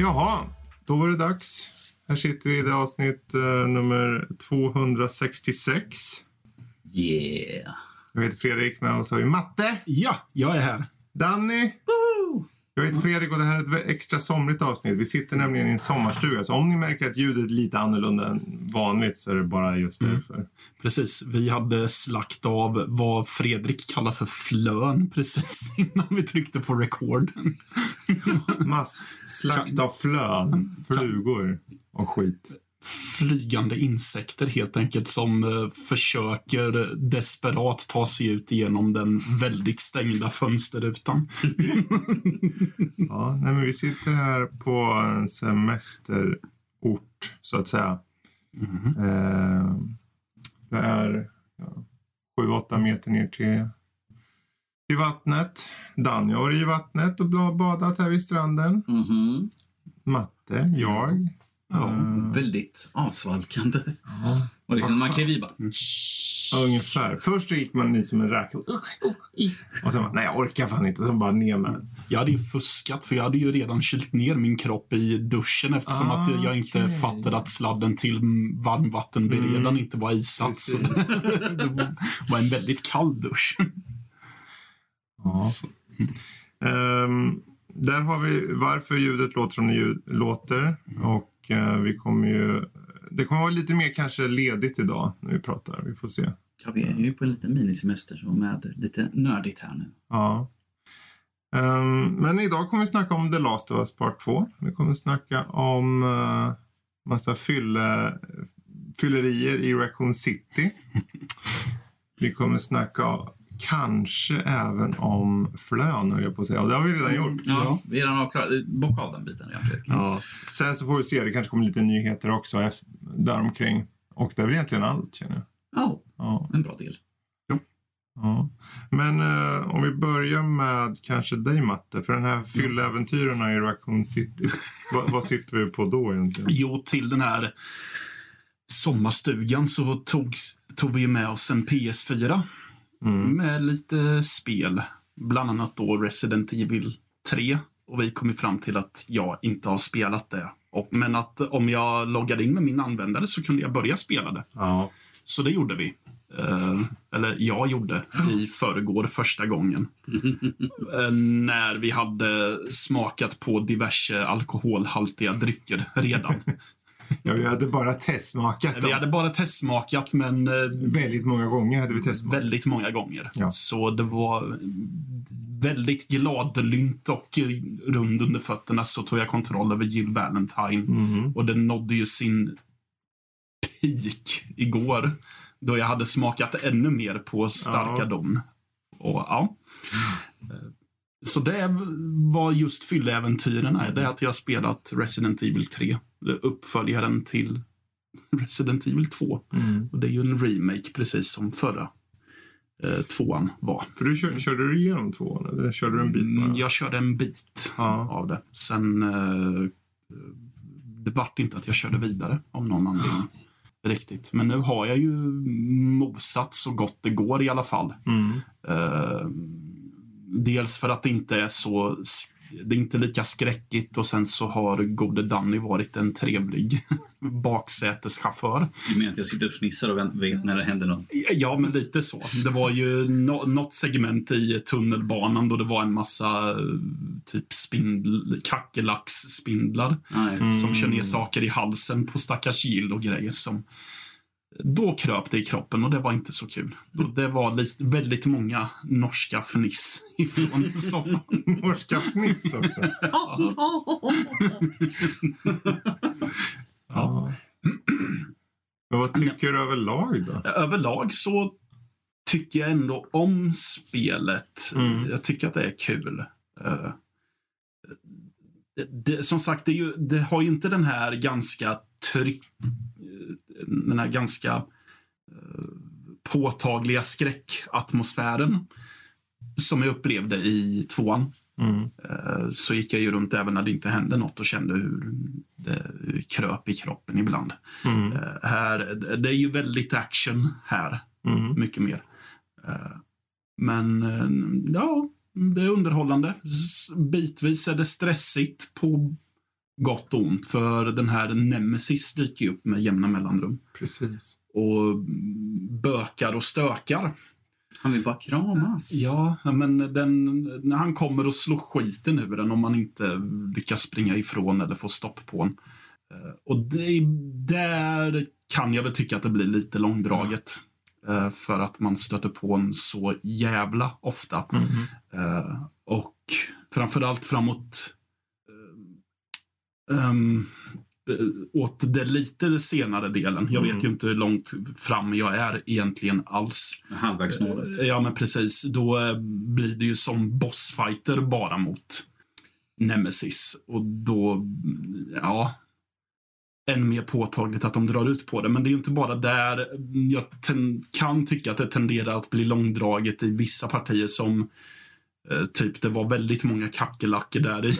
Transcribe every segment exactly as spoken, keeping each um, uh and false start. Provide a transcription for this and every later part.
Jaha, då var det dags. Här sitter vi i det avsnitt uh, nummer tvåhundrasextiosex. Yeah. Jag heter Fredrik, men jag har ju Matte. Ja, jag är här. Danny. Woohoo! Jag heter Fredrik och det här är ett extra somrigt avsnitt. Vi sitter nämligen i en sommarstuga. Så om ni märker att ljudet är lite annorlunda än vanligt så är det bara just därför. Mm. Precis, vi hade slakt av vad Fredrik kallar för flön precis innan vi tryckte på record. Mass slakt av flön, flugor och skit. Flygande insekter helt enkelt som eh, försöker desperat ta sig ut genom den väldigt stängda fönsterrutan. Ja, nej, men vi sitter här på en semesterort så att säga. Mm. Eh, det är ja, sju åtta meter ner till, till vattnet. Daniel har i vattnet och badat här vid stranden. Mm. Matte, jag. Ja, mm. Väldigt avsvalkande. Mm. Och liksom man klev i bara... Ungefär. Först gick man i som en räkor. Och sen bara, nej jag orkar fan inte. Så bara ner med. Jag hade ju fuskat för jag hade ju redan kylt ner min kropp i duschen eftersom ah, att jag inte okay. fattade att sladden till varmvattenberedaren mm. inte var isat. Så det var en väldigt kall dusch. Ja. Um, där har vi varför ljudet låter som det ljud, låter. Och vi kommer ju, det kommer vara lite mer kanske ledigt idag när vi pratar, vi får se. Ja, vi är ju på en liten minisemester som är lite nördigt här nu. Ja. Um, men idag kommer vi snacka om The Last of Us Part två. Vi kommer snacka om uh, massa fylle, fyllerier i Raccoon City. Vi kommer snacka kanske även om flön, höll jag på att säga. Och det har vi redan gjort. Ja, ja. Vi redan har klarat, bockat av den biten. Ja. Sen så får vi se, det kanske kommer lite nyheter också däromkring. Och det är väl egentligen allt, känner jag. Ja, ja. En bra del. Jo. Ja. Men eh, om vi börjar med kanske dig, Matte. För den här fylleäventyrerna i Raccoon City. vad, vad syftar vi på då egentligen? Jo, till den här sommarstugan så togs, tog vi med oss en P S fyra. Mm. Med lite spel, bland annat då Resident Evil tre. Och vi kom fram till att jag inte har spelat det och, men att om jag loggade in med min användare så kunde jag börja spela det. Ja. Så det gjorde vi eh, eller jag gjorde i förrgår första gången. eh, När vi hade smakat på diverse alkoholhaltiga drycker redan. Ja, vi hade bara testsmakat. Vi hade bara testsmakat, men... Väldigt många gånger hade vi testsmakat. Väldigt många gånger. Ja. Så det var väldigt gladlynt och rund under fötterna så tog jag kontroll över Jill Valentine. Mm-hmm. Och den nådde ju sin peak igår då jag hade smakat ännu mer på starka ja. Dom. Och ja... Mm. Så det var just fylleäventyrerna. Det är att jag har spelat Resident Evil tre. Uppföljaren till Resident Evil två. Mm. Och det är ju en remake precis som förra eh, tvåan var. För du kör, körde du igenom tvåan? Eller körde du en bit bara? Jag körde en bit ja. Av det. Sen eh, det vart inte att jag körde vidare om någon anledning. Riktigt. Men nu har jag ju mosat så gott det går i alla fall. Mm. Eh, Dels för att det inte är så, det är inte lika skräckigt och sen så har gode Danny varit en trevlig baksäteschaufför. Du menar att jag sitter och fnissar och vet när det händer något? Ja, men lite så. Det var ju no- något segment i tunnelbanan då det var en massa typ spindl- kackerlaxspindlar mm. som kör ner saker i halsen på stackars gill och grejer som... Då kröp det i kroppen och det var inte så kul. Det var lite, väldigt många norska fniss ifrån soffan. Norska fniss också. Ja. Ja. Men vad tycker du överlag då? Överlag så tycker jag ändå om spelet. Mm. Jag tycker att det är kul. Det, det, som sagt, det, är ju, det har ju inte den här ganska tryck... den här ganska eh, påtagliga skräckatmosfären som jag upplevde i tvåan. Mm. Eh, så gick jag ju runt även när det inte hände något och kände hur det kröp i kroppen ibland. Mm. Eh, här, det är ju väldigt action här. Mm. Mycket mer. Eh, men eh, ja, det är underhållande. S- bitvis är det stressigt på gott och ont. För den här Nemesis dyker ju upp med jämna mellanrum. Precis. Och bökar och stökar. Han vill bara kramas. Ja, men den, när han kommer och slår skiten ur den om man inte lyckas springa ifrån eller få stopp på den. Och det, där kan jag väl tycka att det blir lite långdraget. Mm. För att man stöter på en så jävla ofta. Mm-hmm. Och framförallt framåt... Um, åt det lite senare delen. Jag vet mm. ju inte hur långt fram jag är egentligen alls. Halvvägsnålet. Ja, men precis. Då blir det ju som bossfighter bara mot Nemesis. Och då, ja, än mer påtagligt att de drar ut på det. Men det är ju inte bara där. Jag ten- kan tycka att det tenderar att bli långdraget i vissa partier som eh, typ det var väldigt många kackelacker där i...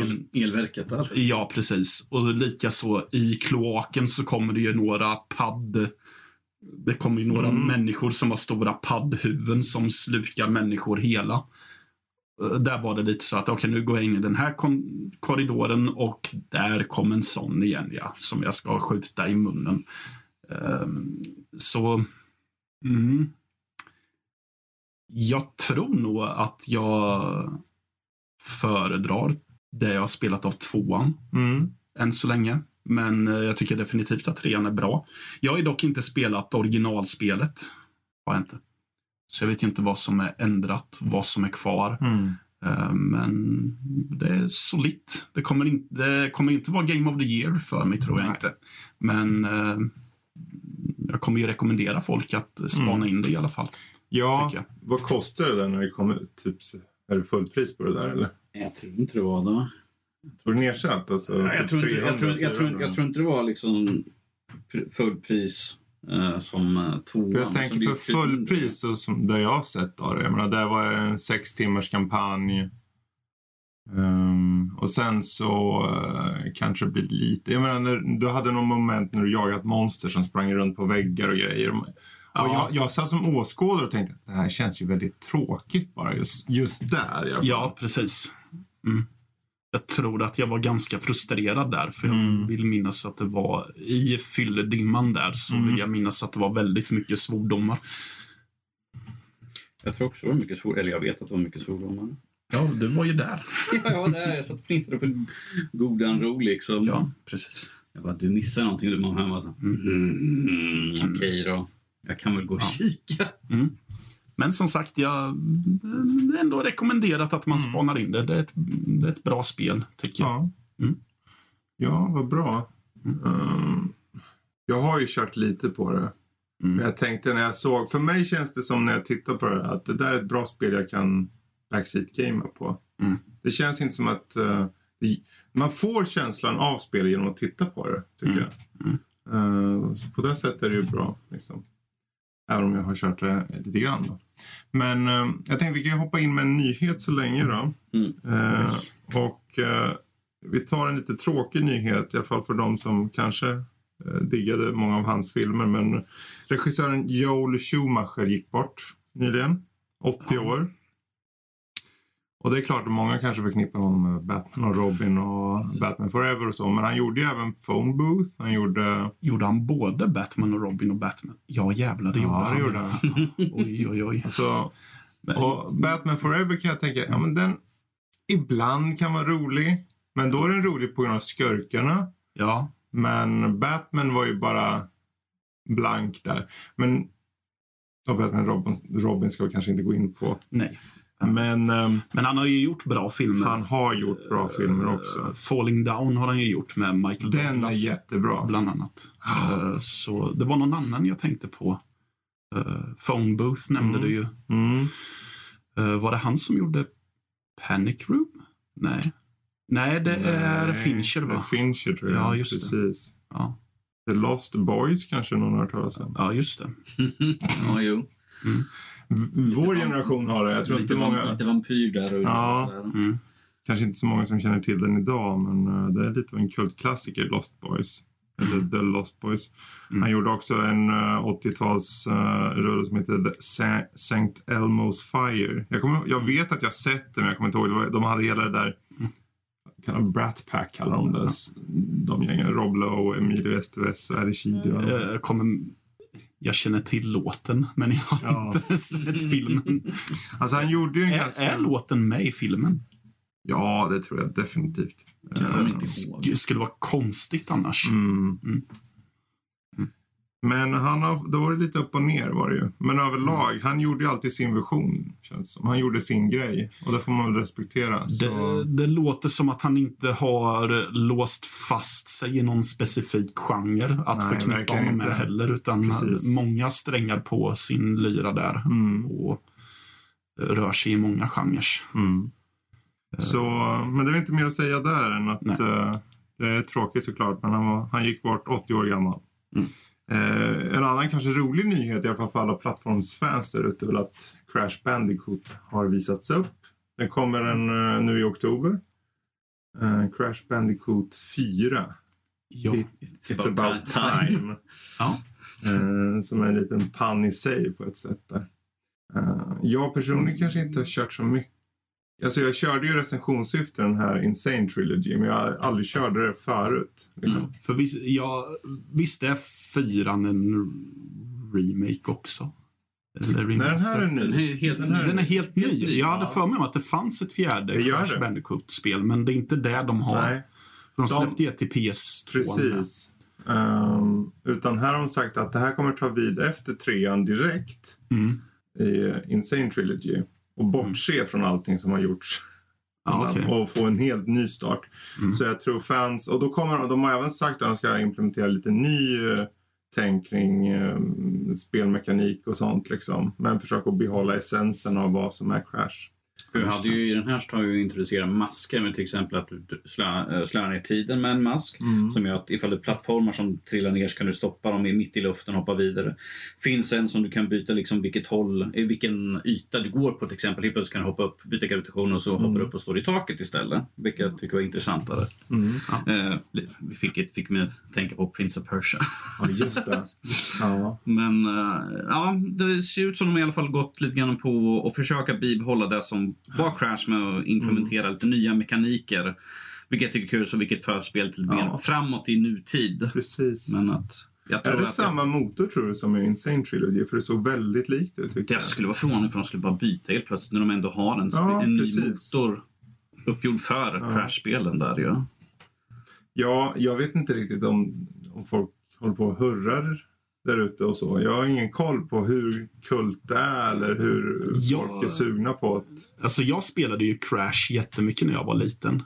El, elverket där. Ja, precis. Och lika så i kloaken så kommer det ju några padd... Det kommer ju några mm. människor som har stora paddhuvuden som slukar människor hela. Där var det lite så att okej, okay, nu går jag in i den här kon- korridoren och där kom en sån igen, ja, som jag ska skjuta i munnen. Um, så... Mm. Jag tror nog att jag föredrar det jag har spelat av tvåan mm. än så länge. Men jag tycker definitivt att trean är bra. Jag har dock inte spelat originalspelet. Har jag inte. Så jag vet ju inte vad som är ändrat, vad som är kvar. Mm. Men det är solitt. Det kommer, in, det kommer inte vara Game of the Year för mig, tror jag. Nej. Inte. Men jag kommer ju rekommendera folk att spana mm. in det i alla fall. Ja, vad kostar det där när det kommer typ... Är det fullpris på det där eller? Jag tror inte det var då. Jag tror det nedsatt alltså. Nej, jag, tror inte, jag, tror, jag, tror, jag tror inte det var liksom fullpris eh, som eh, tvåan. Jag tänker för fullpris och som där jag har sett då. Jag menar, där var en sex timmars kampanj. Um, och sen så uh, kanske det blir lite. Jag menar, när, du hade någon moment när du jagat monster som sprang runt på väggar och grejer. Och jag, jag satt som åskådare och tänkte att det här känns ju väldigt tråkigt bara just, just där. Ja, precis. Mm. Jag tror att jag var ganska frustrerad där. För jag mm. vill minnas att det var i fylledimman där så mm. vill jag minnas att det var väldigt mycket svordomar. Jag tror också det var mycket svor, eller jag vet att det var mycket svordomar. Ja, du var ju där. Ja, jag var där. Jag satt fnistrade för goda en ro liksom. Ja, precis. Jag bara, du missar någonting. Du mamma hemma. Mm. Mm. Okej okay, då. Jag kan väl gå och kika. Mm. Men som sagt, jag har ändå rekommenderat att man mm. spanar in det. Det är, ett, det är ett bra spel, tycker jag. Ja, mm. ja vad bra. Mm. Um, jag har ju kört lite på det. Mm. Jag tänkte när jag såg... För mig känns det som när jag tittar på det att det där är ett bra spel jag kan backseat-gamea på. Mm. Det känns inte som att... Uh, det, man får känslan av spel genom att titta på det, tycker mm. jag. Mm. Uh, så på det sättet är det ju bra, liksom. Även om jag har kört det lite grann då. Men eh, jag tänkte vi kan hoppa in med en nyhet så länge då. Mm. Eh, nice. Och eh, vi tar en lite tråkig nyhet. I alla fall för de som kanske eh, diggade många av hans filmer. Men regissören Joel Schumacher gick bort nyligen. åttio år. Och det är klart att många kanske förknippar honom med Batman och Robin och Batman Forever och så. Men han gjorde ju även Phone Booth. Han gjorde... Gjorde han både Batman och Robin och Batman? Ja jävlar, det gjorde ja, han. Det gjorde han. Oj, oj, oj. Så, och Batman Forever kan jag tänka, ja men den ibland kan vara rolig. Men då är den rolig på grund av skurkarna. Ja. Men Batman var ju bara blank där. Men och Batman och Robin, Robin ska vi kanske inte gå in på. Nej. Men, um, Men han har ju gjort bra filmer. Han har gjort bra filmer också. Falling Down har han ju gjort med Michael Douglas. Den Douglas, är jättebra. Bland annat. uh, Så det var någon annan jag tänkte på. uh, Phone Booth nämnde mm. du ju. mm. uh, Var det han som gjorde Panic Room? Nej. Nej, det Nej, är Fincher va? Det är Fincher tror jag. Ja, just precis. Det ja. The Lost Boys kanske någon har hört talas om. Ja, just det. Ja, jo. Mm. Vår lite generation har det. Jag tror lite, inte många... lite vampyr där. Och ja. där. Mm. Kanske inte så många som känner till den idag. Men det är lite av en kultklassiker, Lost Boys. Eller The Lost Boys. Mm. Han gjorde också en åttio-tals uh, rulle som heter The Sa- Saint Elmo's Fire. Jag, kommer, jag vet att jag sett den, men jag kommer inte ihåg. De hade hela det där... kallar de Brat Pack, kallar de det. De gängen, Rob Lowe, Emilio Estevez och Arichidi. Jag kommer... Jag känner till låten, men jag har ja. inte sett filmen. Alltså han gjorde ju en är, ganska... Är låten med i filmen? Ja, det tror jag definitivt. Ja, det sk- skulle vara konstigt annars. Mm. Mm. Mm. Men han har, då var det lite upp och ner var det ju. Men överlag, mm. han gjorde ju alltid sin version, känns som. Han gjorde sin grej, och det får man väl respektera. Så... Det, det låter som att han inte har låst fast sig i någon specifik genre att Nej, förknippa honom med heller, utan Precis. många strängar på sin lyra där. Mm. Och rör sig i många genrer. Mm. Så, men det är inte mer att säga där än att uh, det är tråkigt såklart, men han, var, han gick bort åttio år gammal. Mm. Uh, en annan kanske rolig nyhet i alla fall för alla plattformsfans där ute är väl att Crash Bandicoot har visats upp. Den kommer en, uh, nu i oktober. Uh, Crash Bandicoot fyra. Jo, It, it's, it's about, about time. time. ja. uh, som är en liten pan i sig på ett sätt där. Uh, jag personligen kanske inte har kört så mycket. Alltså jag körde ju recensionssyfte den här Insane Trilogy, men jag aldrig körde det förut. Liksom. Mm, för vis, jag, visst är fyran en remake också? Eller Nej, den här är ny. Den är helt, den här den är helt ny. Helt ny. Jag hade för mig att det fanns ett fjärde Crash Bandicoot-spel, men det är inte det de har. Nej. För de släppte det till P S två. Precis. Um, utan här har de sagt att det här kommer ta vid efter trean direkt mm. i Insane Trilogy. Och bortse mm. från allting som har gjorts. Ah, okay. Och få en helt ny start. Mm. Så jag tror fans... Och då kommer, de har även sagt att de ska implementera lite ny uh, tänk kring um, spelmekanik och sånt. Liksom. Men försöka behålla essensen av vad som är Crash. Du hade ju i den här så har ju introducerat masker med till exempel att du slår, slår ner tiden med en mask mm. som gör att ifall det är plattformar som trillar ner så kan du stoppa dem mitt i luften och hoppa vidare. Finns en som du kan byta liksom vilket håll, vilken yta du går på till exempel. Helt plötsligt kan du hoppa upp, byta gravitation och så hoppar mm. upp och står i taket istället. Vilket jag tycker var intressantare. Mm. Eh, vi fick ett, fick mig att tänka på Prince of Persia. Ja just det. Ja. Men eh, ja, det ser ut som de i alla fall gått lite grann på att försöka bibehålla det som bara Crash med att implementera mm. lite nya mekaniker, vilket jag tycker är kul, så vilket förspel till ja. framåt i nutid. Precis. Men att, jag tror är det att samma jag... motor tror du som är Insane Trilogy? För det såg väldigt likt ut. Det jag skulle vara förvånad för de skulle bara byta helt plötsligt när de ändå har en, ja, en ny motor uppgjord för ja. Crash-spelen där ja. Ja, jag vet inte riktigt om, om folk håller på och hurrar där ute och så. Jag har ingen koll på hur kult det är eller hur ja, folk är sugna på att... Alltså jag spelade ju Crash jättemycket när jag var liten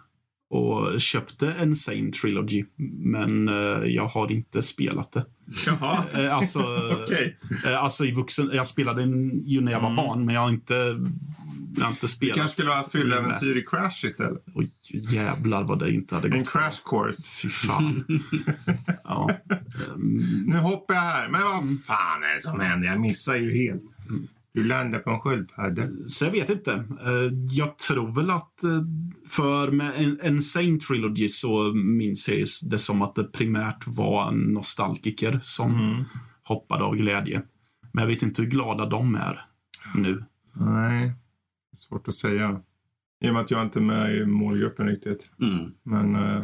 och köpte en Insane Trilogy, men eh, jag har inte spelat det. Jaha. alltså, okay. eh, alltså i vuxen... Jag spelade en, ju när jag var mm. barn, men jag har inte, jag har inte spelat. Du kanske skulle ha fyllt äventyr i Crash istället. Oj, jävlar vad det inte hade gått. En Crash course. Fy fan. ja. Um, nu hoppar jag här. Men vad fan är det som händer? Jag missar ju helt. Mm. Du landar på en sköldpadda. Så jag vet inte. Jag tror väl att för med en Sane Trilogy så minns jag det som att det primärt var en nostalgiker som mm. hoppade av glädje. Men jag vet inte hur glada de är nu. Nej, svårt att säga. I och med att jag inte är med i målgruppen riktigt. Mm. Men...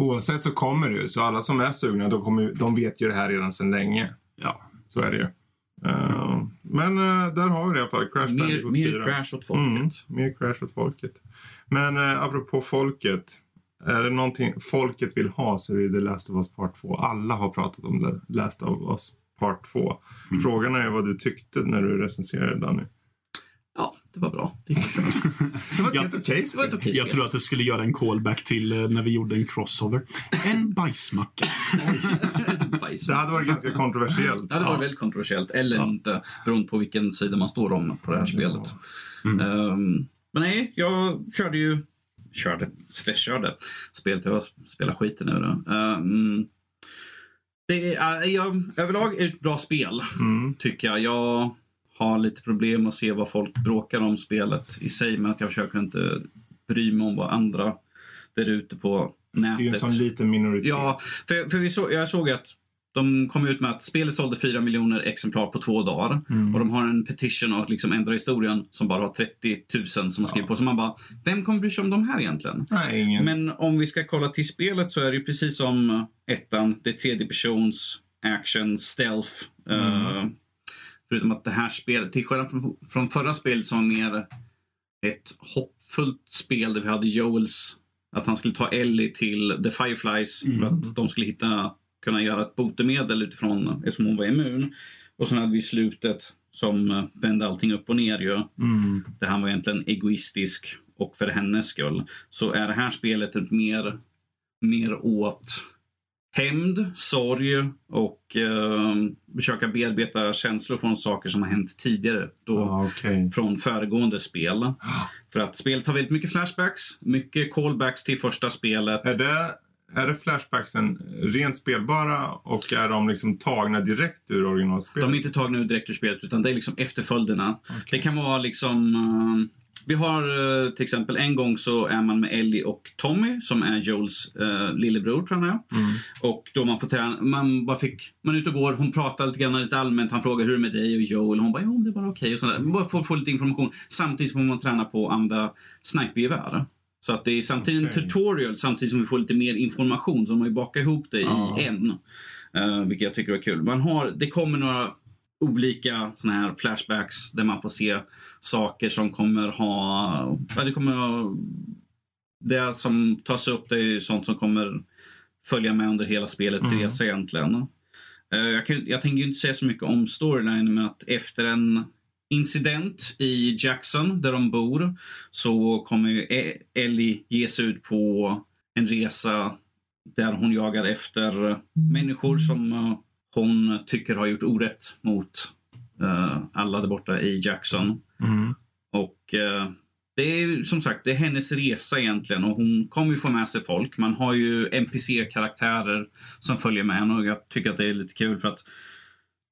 Oavsett så kommer det ju, så alla som är sugna, de, kommer, de vet ju det här redan sedan länge. Ja. Så är det ju. Uh, men uh, där har vi det i alla fall. Crash mer, mer Crash åt folket. Mm, mer Crash åt folket. Men uh, apropå folket, är det någonting folket vill ha så är det The Last of Us Part två. Alla har pratat om The Last of Us Part två. Mm. Frågan är vad du tyckte när du recenserade Danny. Ja, det var bra. Det, det var ett okej spel. Jag, okay jag tror att du skulle göra en callback till när vi gjorde en crossover. En bajsmacka. Det hade varit ganska kontroversiellt. Det hade varit ja. väldigt kontroversiellt. Eller ja. inte, beroende på vilken sida man står om på det här spelet. Mm. Um, men nej, jag körde ju... Körde, stresskörde. Spelet jag spelar skiten nu då. Um, det är, jag, överlag är ett bra spel, mm. tycker jag. Jag... har lite problem att se vad folk bråkar om spelet i sig, men att jag försöker inte bry mig om vad andra där ute på nätet. Det är ju en sån liten minoritet. Ja, för, för vi så, jag såg att de kom ut med att spelet sålde fyra miljoner exemplar på två dagar. Mm. Och de har en petition att liksom ändra historien som bara har trettio tusen som har skrivit ja. på. Så man bara, vem kommer bry sig om de här egentligen? Nej, ingen. Men om vi ska kolla till spelet så är det ju precis som ettan. Det är tredje persons, action, stealth. Mm. Uh, förutom att det här spelet, till skillnad från, från förra spelet som var mer ett hoppfullt spel där vi hade Joels, att han skulle ta Ellie till The Fireflies mm. för att de skulle hitta... kunna göra ett botemedel utifrån eftersom hon var immun. Och sen hade vi slutet som vände allting upp och ner ju. Mm. Där han var egentligen egoistisk och för hennes skull. Så är det här spelet ett mer, mer åt hämnd, sorg och eh, försöka bearbeta känslor från saker som har hänt tidigare. Då, ah, okay. Från föregående spel. Ah. För att spelet har väldigt mycket flashbacks. Mycket callbacks till första spelet. Är det... Är det flashbacksen rent spelbara och är de liksom tagna direkt ur originalspelet? De är inte tagna ur direkt ur spelet utan det är liksom efterföljderna. Okay. Det kan vara liksom... Uh, vi har uh, till exempel en gång så är man med Ellie och Tommy som är Joels uh, lillebror tror jag. Mm. Och då man får träna... Man bara fick... Man är ute och går, hon pratar lite grann lite allmänt. Han frågar hur är det med dig och Joel? Hon bara, jo det var okej. Okay. Man bara får, får lite information. Samtidigt får man träna på att använda snipergevär. Så att det är samtidigt okay. en tutorial samtidigt som vi får lite mer information som man ju bakar ihop det ah. i en. Uh, vilket jag tycker var kul. Man har, det kommer några olika såna här flashbacks där man får se saker som kommer ha... Ja, det, kommer ha det som tas upp det är ju sånt som kommer följa med under hela spelets mm. resa egentligen. Uh, jag, kan, jag tänker ju inte säga så mycket om storyline men att efter en... incident i Jackson där de bor så kommer ju Ellie ge sig ut på en resa där hon jagar efter människor som hon tycker har gjort orätt mot uh, alla där borta i Jackson. Mm. Och uh, det är som sagt det är hennes resa egentligen och hon kommer ju få med sig folk. Man har ju N P C-karaktärer som följer med henne och jag tycker att det är lite kul för att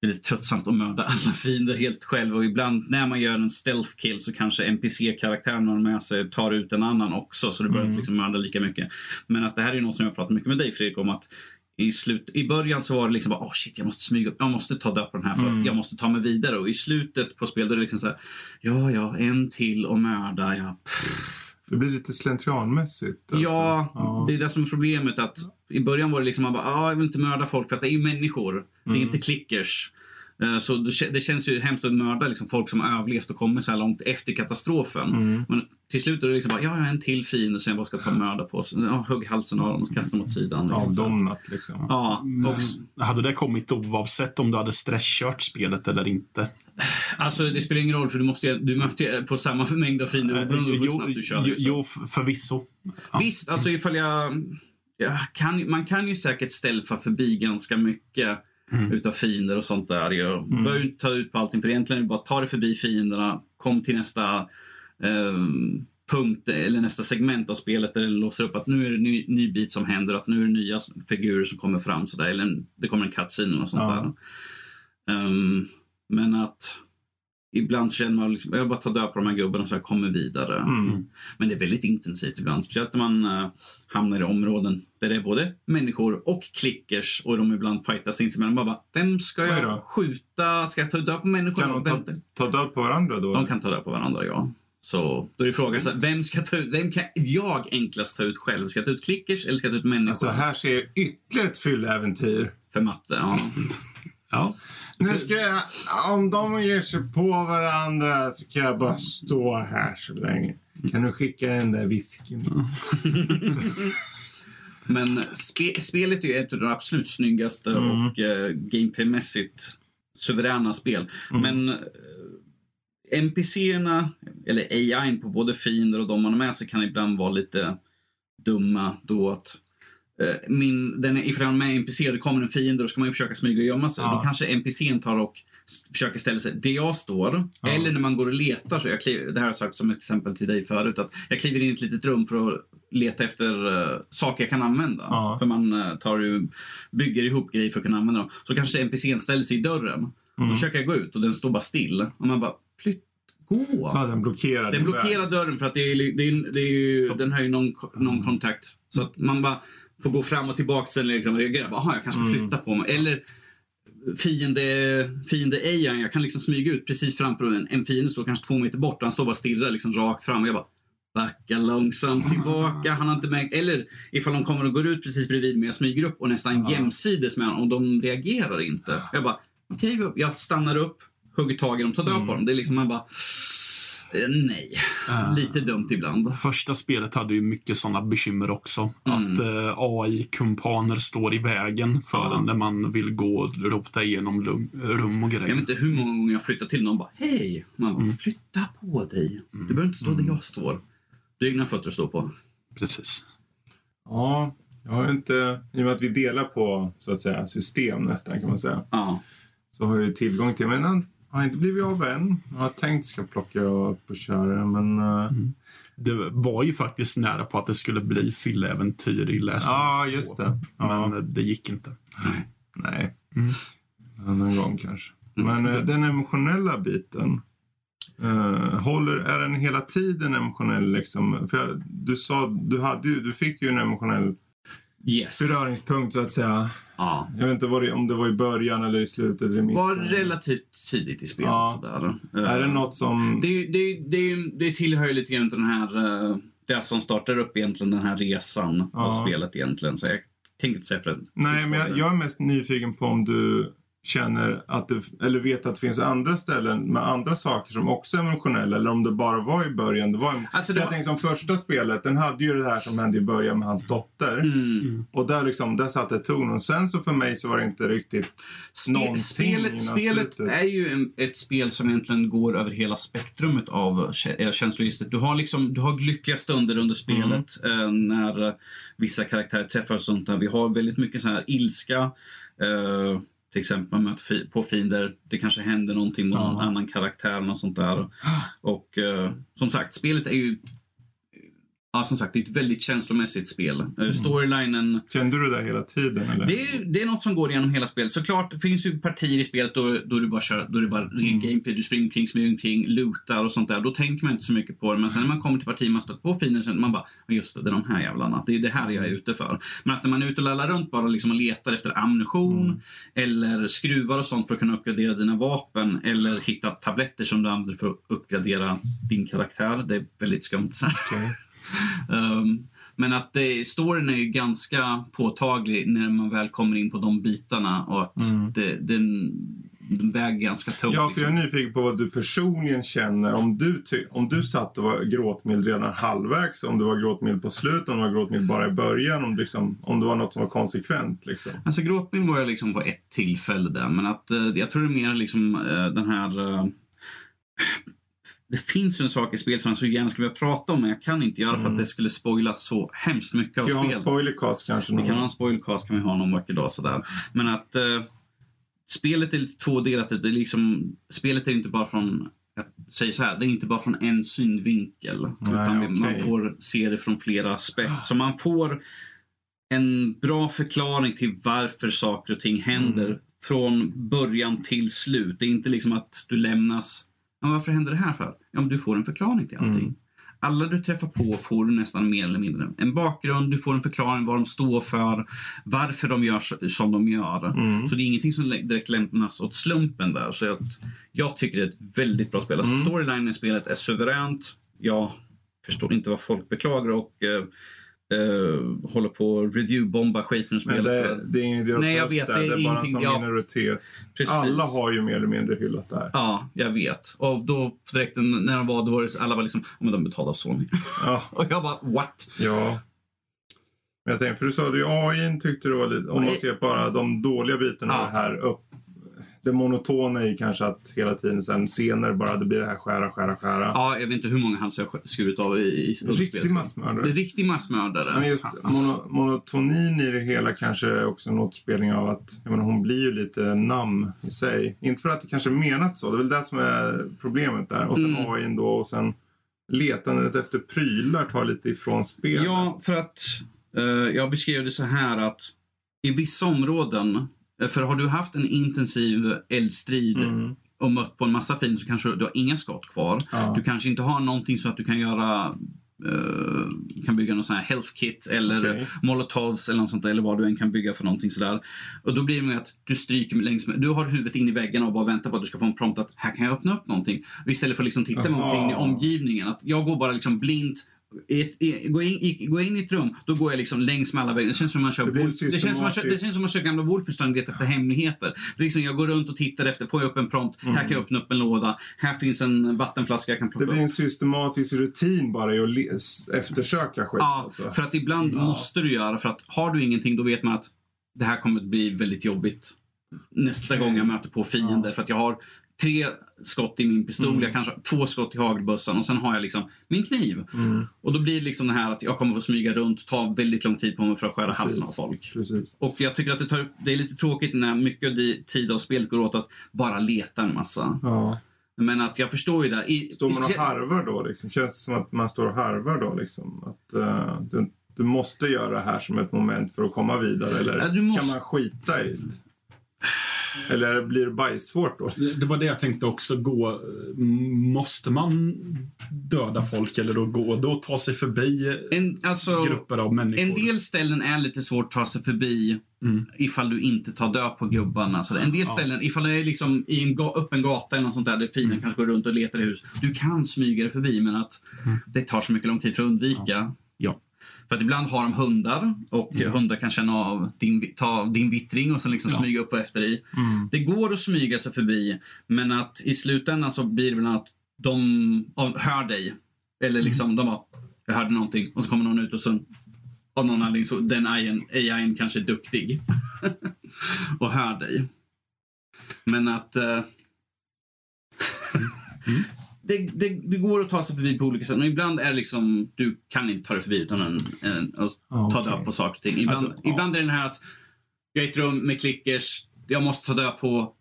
det är lite tröttsamt att mörda alla fiender helt själv. Och ibland när man gör en stealth kill så kanske N P C-karaktären har med sig tar ut en annan också. Så du börjar mm. liksom mörda lika mycket. Men att det här är något som jag pratat mycket med dig Fredrik om. Att i, slut, I början så var det liksom bara, oh shit jag måste smyga upp. Jag måste ta död på den här för mm. att jag måste ta mig vidare. Och i slutet på spelet är det liksom så här, ja ja en till och mörda. Ja. Det blir lite slentrianmässigt. Alltså. Ja, ja, det är det som är problemet. Att i början var det liksom, man bara, ah, jag vill inte mörda folk för att det är ju människor. Mm. Det är inte klickers. Så det känns ju hemskt att mörda liksom folk som har överlevt och kommer så här långt efter katastrofen. Mm. Men till slut är det liksom bara, ja, jag har en till fin som jag bara ska ta mörda på. Så, ja, hugg halsen av dem och kasta dem åt sidan. Liksom. Avdomnat liksom. Ja, och... Hade det kommit oavsett om du hade stresskört spelet eller inte? Alltså det spelar ingen roll för du måste du möter på samma mängd av fiender beroende på hur snabbt du kör. Jo, jo förvisso. Ja. Visst, alltså ifall jag, jag kan, man kan ju säkert stealtha förbi ganska mycket mm. utav fiender och sånt där. Jag mm. behöver inte ta ut på allting för egentligen bara ta det förbi fienderna, kom till nästa eh, punkt eller nästa segment av spelet där det låser upp att nu är det en ny, ny bit som händer, att nu är det nya figurer som kommer fram så där, eller det kommer en cutscene och sånt ja. där. Um, Men att ibland känner man liksom, jag bara tar död på de här gubbarna så jag kommer vidare. Mm. Men det är väldigt intensivt ibland. Speciellt när man äh, hamnar i områden där det är både människor och klickers. Och de ibland fightas sinsemellan. Man bara, vem ska jag skjuta? Ska jag ta död på människor? Kan de ta, ta död på varandra då? De kan ta död på varandra, ja. Så då är det frågan, så här, vem, ska ta ut, vem kan jag enklast ta ut själv? Ska jag ta ut klickers eller ska jag ta ut människor? Alltså här ser jag ytterligare ett fylläventyr. För matte, ja. Ja. Nu ska jag, om de ger sig på varandra så kan jag bara stå här så länge. Kan du skicka den där visken? Men spe, spelet är ju ett av de absolut snyggaste mm. och uh, gameplaymässigt suveräna spel. Mm. Men uh, N P C-erna, eller A I:n på både fiender och de man har med sig kan ibland vara lite dumma då att... Min, den, ifall man är med N P C, det kommer en fiende, då ska man ju försöka smyga och gömma sig. Ja. Då kanske N P C:n tar och försöker ställa sig där jag står. Ja. Eller när man går och letar. Så jag kliver, det här har jag sagt som ett exempel till dig förut. Att jag kliver in i ett litet rum för att leta efter uh, saker jag kan använda. Ja. För man uh, tar ju, bygger ihop grejer för att kunna använda dem. Så kanske N P C:n ställer sig i dörren. Mm. Då försöker jag gå ut och den står bara still. Och man bara, flytt. Oh. Så den blockerar, den blockerar dörren för att det är, det är, det är ju, den har ju någon, någon kontakt. Så att man bara, får gå fram och tillbaka eller liksom reagera. Jaha, jag kanske får flytta mm. på mig. Eller fiende, fiende Ayan, jag kan liksom smyga ut precis framför en, en fiende står kanske två meter bort och han står bara stirrar liksom rakt fram och jag bara backa långsamt tillbaka, han har inte märkt. Eller ifall de kommer och går ut precis bredvid mig, jag smyger upp och nästan ja. jämsides med honom och de reagerar inte. Jag bara, okej, okay, jag stannar upp, hugger tag i dem, tar död mm. på dem. Det är liksom man bara, nej, uh, lite dumt ibland. Första spelet hade ju mycket sådana bekymmer också. Mm. Att uh, A I-kumpaner står i vägen för uh. en när man vill gå och ropta igenom lum- rum och grejer. Jag vet inte hur många gånger jag flyttar till någon och bara, hej, man bara, mm. flytta på dig. Du behöver inte stå mm. där jag står. Det är egna fötter att stå på. Precis. Ja, jag har inte... I och med att vi delar på, så att säga, system nästan kan man säga. Ja. Så har jag ju tillgång till... Men den har inte blivit av än. Jag har tänkt ska plocka upp och köra, men... Mm. Det var ju faktiskt nära på att det skulle bli fylläventyr i läsning. Ja, just det. Ja. Men det gick inte. Nej. Nej. Mm. Någon gång kanske. Men mm. den emotionella biten... Uh, håller, är den hela tiden emotionell liksom? För jag, du sa du, hade ju, du fick ju en emotionell yes. beröringspunkt så att säga. Ah. Jag vet inte vad det, om det var i början eller i slutet eller i mitten. Var relativt tidigt i spelet ah. sådär. Uh, är det något som... Det, det, det, det tillhör ju lite grann den här uh, det som startar upp egentligen den här resan ah. av spelet egentligen. Så jag tänker inte säga för en... Nej, men jag, jag är mest nyfiken på om du... känner att det, eller vet att det finns andra ställen med andra saker som också är emotionella, eller om det bara var i början det var en, alltså det jag var... tänkte som första spelet den hade ju det här som hände i början med hans dotter mm. och där liksom där satte tonen, och sen så för mig så var det inte riktigt Spe- någonting spelet, spelet är ju en, ett spel som egentligen går över hela spektrumet av kä- känsloregistret. Du har liksom du har lyckliga stunder under spelet mm. eh, när vissa karaktärer träffar och sånt där. Vi har väldigt mycket så här ilska eh, till exempel man möter på fiender, det kanske händer någonting med någon ja. annan karaktär och sånt där. Och eh, som sagt, spelet är ju ja, som sagt, det är ett väldigt känslomässigt spel. Mm. Storylinen... Kände du det där hela tiden? Eller? Det, är, det är något som går igenom hela spelet. Såklart, det finns ju partier i spelet då, då du bara kör, då du bara mm. gameplay, du springer omkring, smyger omkring, lutar och sånt där. Då tänker man inte så mycket på det. Men sen när man kommer till partier man stöter på fienden så man bara, just det, det är de här jävlarna. Det är det här jag är ute för. Men att när man är ute och lallar runt bara liksom och letar efter ammunition mm. eller skruvar och sånt för att kunna uppgradera dina vapen eller hitta tabletter som du använder för att uppgradera din karaktär. Det är väldigt skumt. Okay. Um, men att det, storyn är ju ganska påtaglig när man väl kommer in på de bitarna och att mm. det, den, den väger ganska tungt. Ja, för jag är nyfiken på vad du personligen känner. Om du, ty- om du satt och var gråtmild redan halvvägs, om du var gråtmild på slutet, om du var gråtmild bara i början, om, liksom, om det var något som var konsekvent. Liksom. Alltså gråtmild var jag liksom på ett tillfälle där, men att, jag tror det är mer liksom, den här... Det finns ju en sak i spel som jag så gärna skulle vilja prata om, men jag kan inte göra mm. för att det skulle spoila så hemskt mycket av spelet. Vi kan spel. ha en spoilercast kanske. Vi kan ha en spoilercast, kan vi ha någon vacker dag sådär. Men att eh, spelet är tvådelat. Det är liksom, spelet är inte bara från, jag säger så här, det är inte bara från en synvinkel. Nej, utan okay. man får se det från flera aspekter. Så man får en bra förklaring till varför saker och ting händer mm. från början till slut. Det är inte liksom att du lämnas... Men varför händer det här för? Ja, men du får en förklaring till allting. Mm. Alla du träffar på får du nästan mer eller mindre en bakgrund. Du får en förklaring vad de står för. Varför de gör som de gör. Mm. Så det är ingenting som direkt lämnas åt slumpen där. Så jag, jag tycker det är ett väldigt bra spel. Mm. Storylinen i spelet är suveränt. Jag förstår inte vad folk beklagar och... Eh, Uh, håller på att reviewbomba skiten och spelet. Det, det är ingen idiot. Nej, jag vet. Det, det är, är bara som jag... minoritet. Precis. Alla har ju mer eller mindre hyllat det här. Ja, jag vet. Och då direkt när de var, då var det, alla var liksom, om oh, de betalar Sony. Ja. Och jag bara, what? Ja. Men jag tänkte, för du sa ju A I tyckte det var lite, om man ser bara de dåliga bitarna ja. här upp. Det monotona är ju kanske att hela tiden sen senare bara det blir det här skära, skära, skära. Ja, jag vet inte hur många hans jag har skurit av i, i riktig massmördare. Det är riktig massmördare. Men just mono, monotonin i det hela kanske är också en återspelning av att jag menar, hon blir ju lite namn i sig. Inte för att det kanske menat så, det är väl det som är problemet där. Och sen mm. A I då och sen letandet efter prylar tar lite ifrån spelet. Ja, för att eh, jag beskrev det så här att i vissa områden. För har du haft en intensiv eldstrid mm. och mött på en massa fin så kanske du har inga skott kvar. Ja. Du kanske inte har någonting så att du kan göra uh, kan bygga någon sån här health kit eller okay. molotovs eller något sånt där, eller vad du än kan bygga för någonting sådär. Och då blir det att du stryker längs med, du har huvudet in i väggen och bara väntar på att du ska få en prompt att här kan jag öppna upp någonting. Och istället för att liksom titta omkring i omgivningen, att jag går bara liksom blint gå in, in i ett rum, då går jag liksom längs med alla vägen. Det känns som man kör, det, det känns som man kör, det känns som man kör gamla Wolfenstein efter hemligheter. Det liksom, jag går runt och tittar efter, får jag upp en prompt, mm. här kan jag öppna upp en låda, här finns en vattenflaska jag kan plocka upp. Det blir en systematisk rutin bara i att le- eftersöka skit. Ja, alltså. För att ibland ja. måste du göra, för att har du ingenting då vet man att det här kommer att bli väldigt jobbigt nästa okay. gång jag möter på fiender, ja. för att jag har tre skott i min pistol, mm. jag kanske två skott i hagelbössan och sen har jag liksom min kniv. Mm. Och då blir det liksom det här att jag kommer få smyga runt, ta väldigt lång tid på mig för att skära Precis. halsen av folk. Precis. Och jag tycker att det, tar, det är lite tråkigt när mycket av tid av spelet går åt att bara leta en massa. Ja. Men att jag förstår ju det. I, står man och harvar då liksom? Känns det som att man står och harvar då liksom? Att uh, du, du måste göra det här som ett moment för att komma vidare, eller ja, du måste... kan man skita i det? Eller blir det bajsvårt då? Det var det jag tänkte också, gå, måste man döda folk eller då gå då ta sig förbi en, alltså, grupper av människor? En del ställen är lite svårt att ta sig förbi mm. ifall du inte tar död på gubbarna. Så en del ställen, ja. ifall du är liksom i en ga- öppen gata eller något sånt där, där fina mm. kanske går runt och letar i hus. Du kan smyga dig förbi, men att mm. det tar så mycket lång tid för att undvika. Ja. ja. För att ibland har de hundar och mm. hundar kan känna av din, ta din vittring och sen liksom ja. smyga upp och efter i. Mm. Det går att smyga sig förbi, men att i slutändan så blir det väl att de hör dig. Eller liksom mm. de bara, jag hörde någonting och så kommer någon ut och sen av någon anledning så den A I:n kanske är duktig och hör dig. Men att uh... mm. Det, det, det går att ta sig förbi på olika sätt. Men ibland är det liksom, du kan inte ta dig förbi utan en, en, att okay. ta död på saker och ting. Ibland, alltså, ibland ja. är det den här att jag är i ett rum med klickers, jag måste ta död på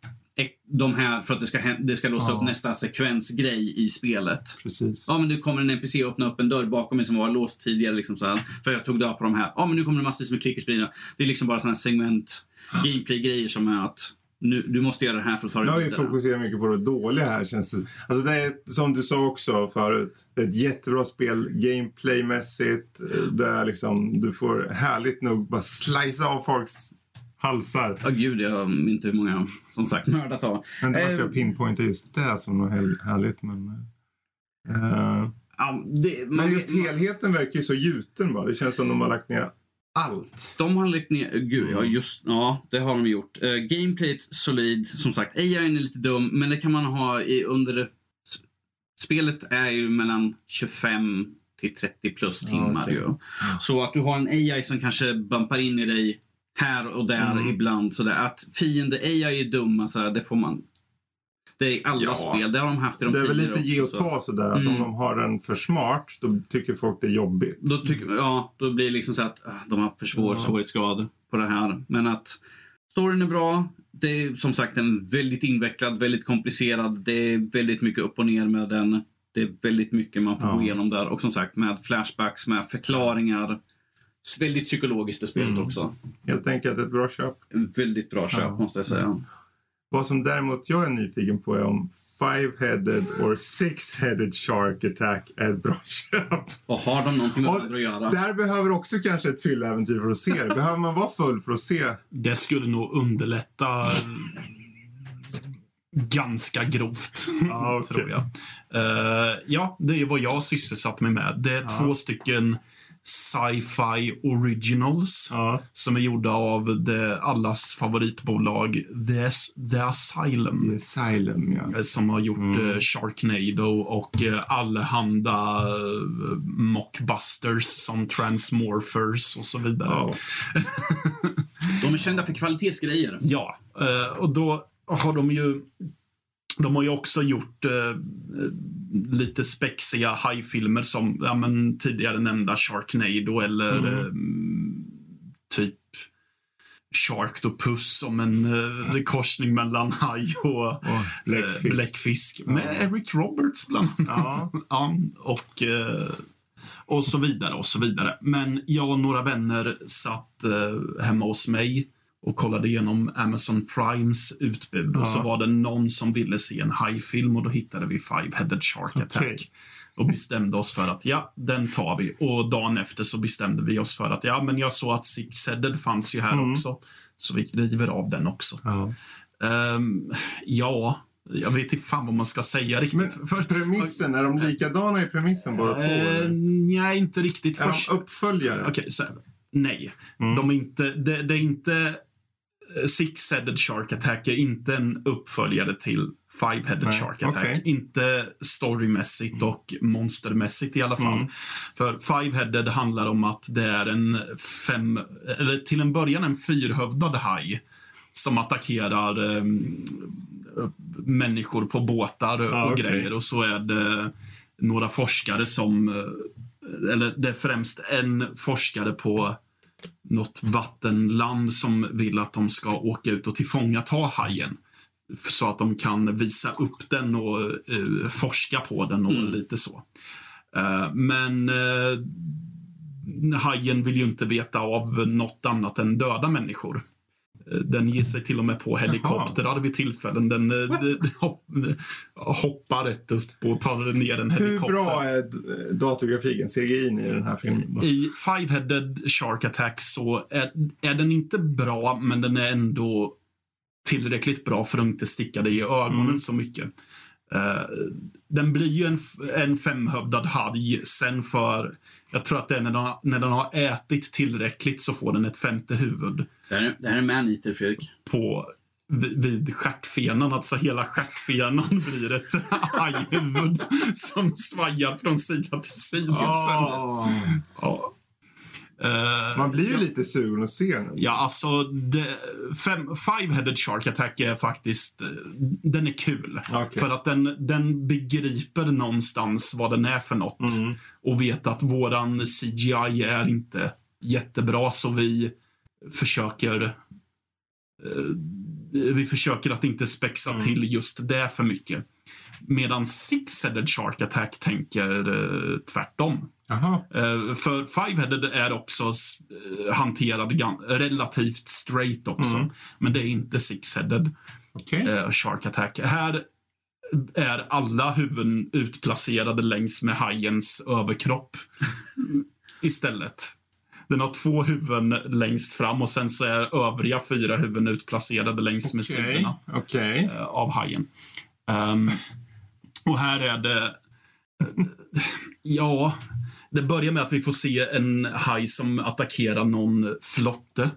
de här för att det ska, det ska låsa ja. upp nästa sekvensgrej i spelet. Precis. Ja, men nu kommer en N P C öppna upp en dörr bakom mig som var låst tidigare liksom så här, för jag tog död på de här. Ja, men nu kommer det massvis med klickers. Det är liksom bara sådana segment gameplay-grejer som är att nu, du måste göra det här för att ta dig vidare. Jag har ju fokuserat mycket på det dåliga här, känns det. Alltså det är, som du sa också förut, det är ett jättebra spel gameplaymässigt, där liksom du får härligt nog bara slice av folks halsar. Ja, oh, gud, jag har inte hur många som sagt mördat av. Men det var för att pinpointa just det som något härligt, men... Uh, ja, det, man, men just helheten verkar ju så gjuten bara. Det känns som de har lagt ner allt. De har lagt ner, gud ja, just, ja det har de gjort. Uh, Gameplayt solid, som sagt, A I är lite dum, men det kan man ha i under, spelet är ju mellan tjugofem till trettio plus timmar ja, okay. ju. Så att du har en A I som kanske bumpar in i dig här och där mm. ibland, så där. Att fiende A I är dumma, så där, det får man. Det är alla ja, spel, det har de haft i de tidigare också. Det är väl lite ge och ta sådär, att mm. om de har den för smart, då tycker folk det är jobbigt. Då tycker, ja, då blir det liksom så att de har för svår ja. svårighetsgrad på det här. Men att storyn är bra, det är som sagt en väldigt invecklad, väldigt komplicerad, det är väldigt mycket upp och ner med den. Det är väldigt mycket man får ja. gå igenom där. Och som sagt med flashbacks, med förklaringar. Väldigt psykologiskt det spelet mm. också. Jag tänker att det är ett bra köp. En väldigt bra köp ja. måste jag säga. Mm. Vad som däremot jag är nyfiken på är om Five Headed or Six Headed Shark Attack är ett bra köp. Och har de någonting med andra att göra? Där behöver också kanske ett fylläventyr för att se det. Behöver man vara full för att se? Det skulle nog underlätta ganska grovt, ah, okay. tror jag. Uh, ja, det är ju vad jag sysselsatt mig med. Det är ah. två stycken sci-fi originals ja. som är gjorda av det, allas favoritbolag The, The Asylum, The Asylum ja. som har gjort mm. Sharknado och allehanda mockbusters som Transmorphers och så vidare. ja. De är kända för kvalitetsgrejer. Ja, och då har de ju de har ju också gjort eh, lite spexiga hajfilmer som ja, men, tidigare nämnda Sharknado eller mm. eh, typ Sharktopus som en eh, korsning mellan haj och oh, bläckfisk, eh, bläckfisk ja. med Eric Roberts bland annat. Ja. ja, och, eh, och så vidare och så vidare. Men jag och några vänner satt eh, hemma hos mig och kollade igenom Amazon Primes utbud, ja. Och så var det någon som ville se en hajfilm, och då hittade vi Five Headed Shark Attack, okay. Och bestämde oss för att ja, den tar vi. Och dagen efter så bestämde vi oss för att ja, men jag såg att Six Headed fanns ju här mm. också, så vi driver av den också. Ja, um, ja jag vet inte fan vad man ska säga riktigt. Men för premissen, är de likadana i premissen båda två? Uh, nej, inte riktigt. Först... Är de uppföljare? Okej, okay, så här. Nej, mm. de är inte, det, det är inte Six Headed Shark Attack är inte en uppföljare till Five Headed Nej, Shark Attack, okay. Inte storymässigt och monstermässigt i alla fall. Mm. För Five Headed handlar om att det är en fem, eller till en början en fyrhövdad haj som attackerar eh, människor på båtar och ah, okay. grejer, och så är det några forskare som, eller det är främst en forskare på något vattenland som vill att de ska åka ut och tillfångata hajen så att de kan visa upp den och uh, forska på den och mm. lite så. Uh, men uh, hajen vill ju inte veta av något annat än döda människor. Den ger sig till och med på helikoptrar vid tillfällen. Den hopp, hoppar rätt upp och tar ner en helikopter. Hur bra är datorgrafiken, C G I-n i den här filmen? Då? I Five Headed Shark Attack så är, är den inte bra, men den är ändå tillräckligt bra för att inte sticka dig i ögonen mm. så mycket. Uh, den blir ju en, en femhövdad haj sen, för jag tror att det är när den, har, när den har ätit tillräckligt så får den ett femte huvud. Det här, det här är man-eater, Fredrik. På, vid, vid stjärtfenan, alltså hela stjärtfenan blir ett hajhuvud som svajar från sida till sida. Oh. Sen. Ja. Uh, Man blir ju ja. lite sur och ser den. Ja, alltså det, fem, Five Headed Shark Attack är faktiskt, den är kul, okay. För att den, den begriper någonstans vad den är för något mm. och vet att våran C G I är inte jättebra, så vi försöker uh, vi försöker att inte spexa mm. till just det för mycket. Medan Six Headed Shark Attack tänker uh, tvärtom. Aha. För Five-Headed är också hanterad relativt straight också mm. men det är inte Six-Headed okay. Shark Attack. Här är alla huvuden utplacerade längs med hajens överkropp istället. Den har två huvuden längst fram och sen så är övriga fyra huvuden utplacerade längs okay. med sidorna okay. av hajen. Um, och här är det ja, det börjar med att vi får se en haj som attackerar någon flotte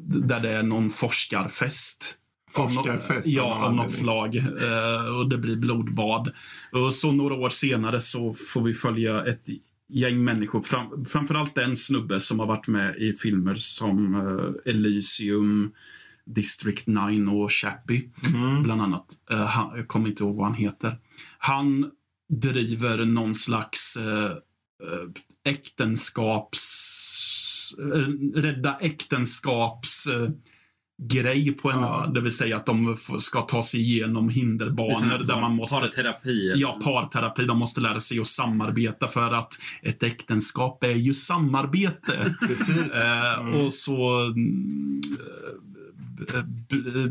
där det är någon forskarfest. Forskarfest? Av no- ja, av något slag. Uh, och det blir blodbad. Och så några år senare så får vi följa ett gäng människor. Fram- framförallt en snubbe som har varit med i filmer som uh, Elysium, District nio och Chappie, mm. bland annat. Uh, han, jag kommer inte ihåg vad han heter. Han driver någon slags... Uh, äktenskaps rädda äktenskaps grej på en ja. ö, det vill säga att de ska ta sig igenom hinderbanor där par, man måste parterapi. Ja, parterapi, de måste lära sig att samarbeta, för att ett äktenskap är ju samarbete. Precis. Mm. Och så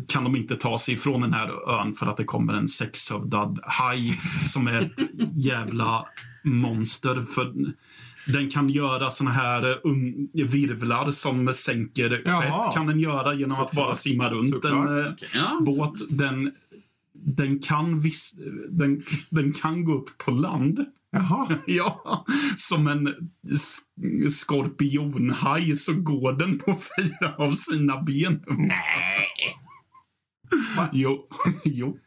kan de inte ta sig ifrån den här ön för att det kommer en sexhövdad haj som är ett jävla monster, för den kan göra såna här un- virvlar som sänker skepp, kan den göra genom så att klart. bara simma runt så en eh, okay. ja, båt så... den, den, kan vis- den, den kan gå upp på land. Jaha. Ja, som en skorpionhaj så går den på fyra av sina ben. Nej. Jo, jo.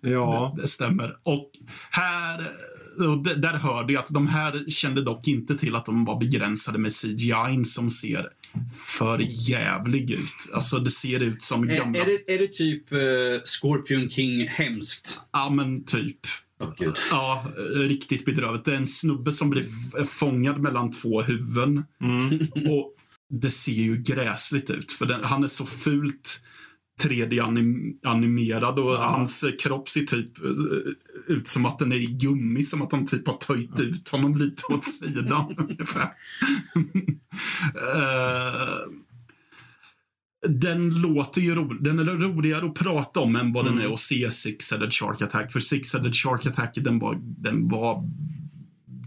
Ja. Det, det stämmer. Och här och d- där hörde jag att de här kände dock inte till att de var begränsade med C G I som ser för jävlig ut. Alltså det ser ut som gamla... Är, är, det, är det typ uh, Scorpion King hemskt? Ja, men typ. Oh, ja, riktigt bedrövet. Det är en snubbe som blir f- fångad mellan två huvuden. Mm. Och det ser ju gräsligt ut. För den, han är så fult... tre D animerad och ja. hans kropp ser typ ut som att den är i gummi, som att de typ har töjt ja. ut honom lite åt sidan. uh, den låter ju ro, den är roligare att prata om än vad mm. den är att se Six Headed Shark Attack. För Six Headed Shark Attack, den var, den var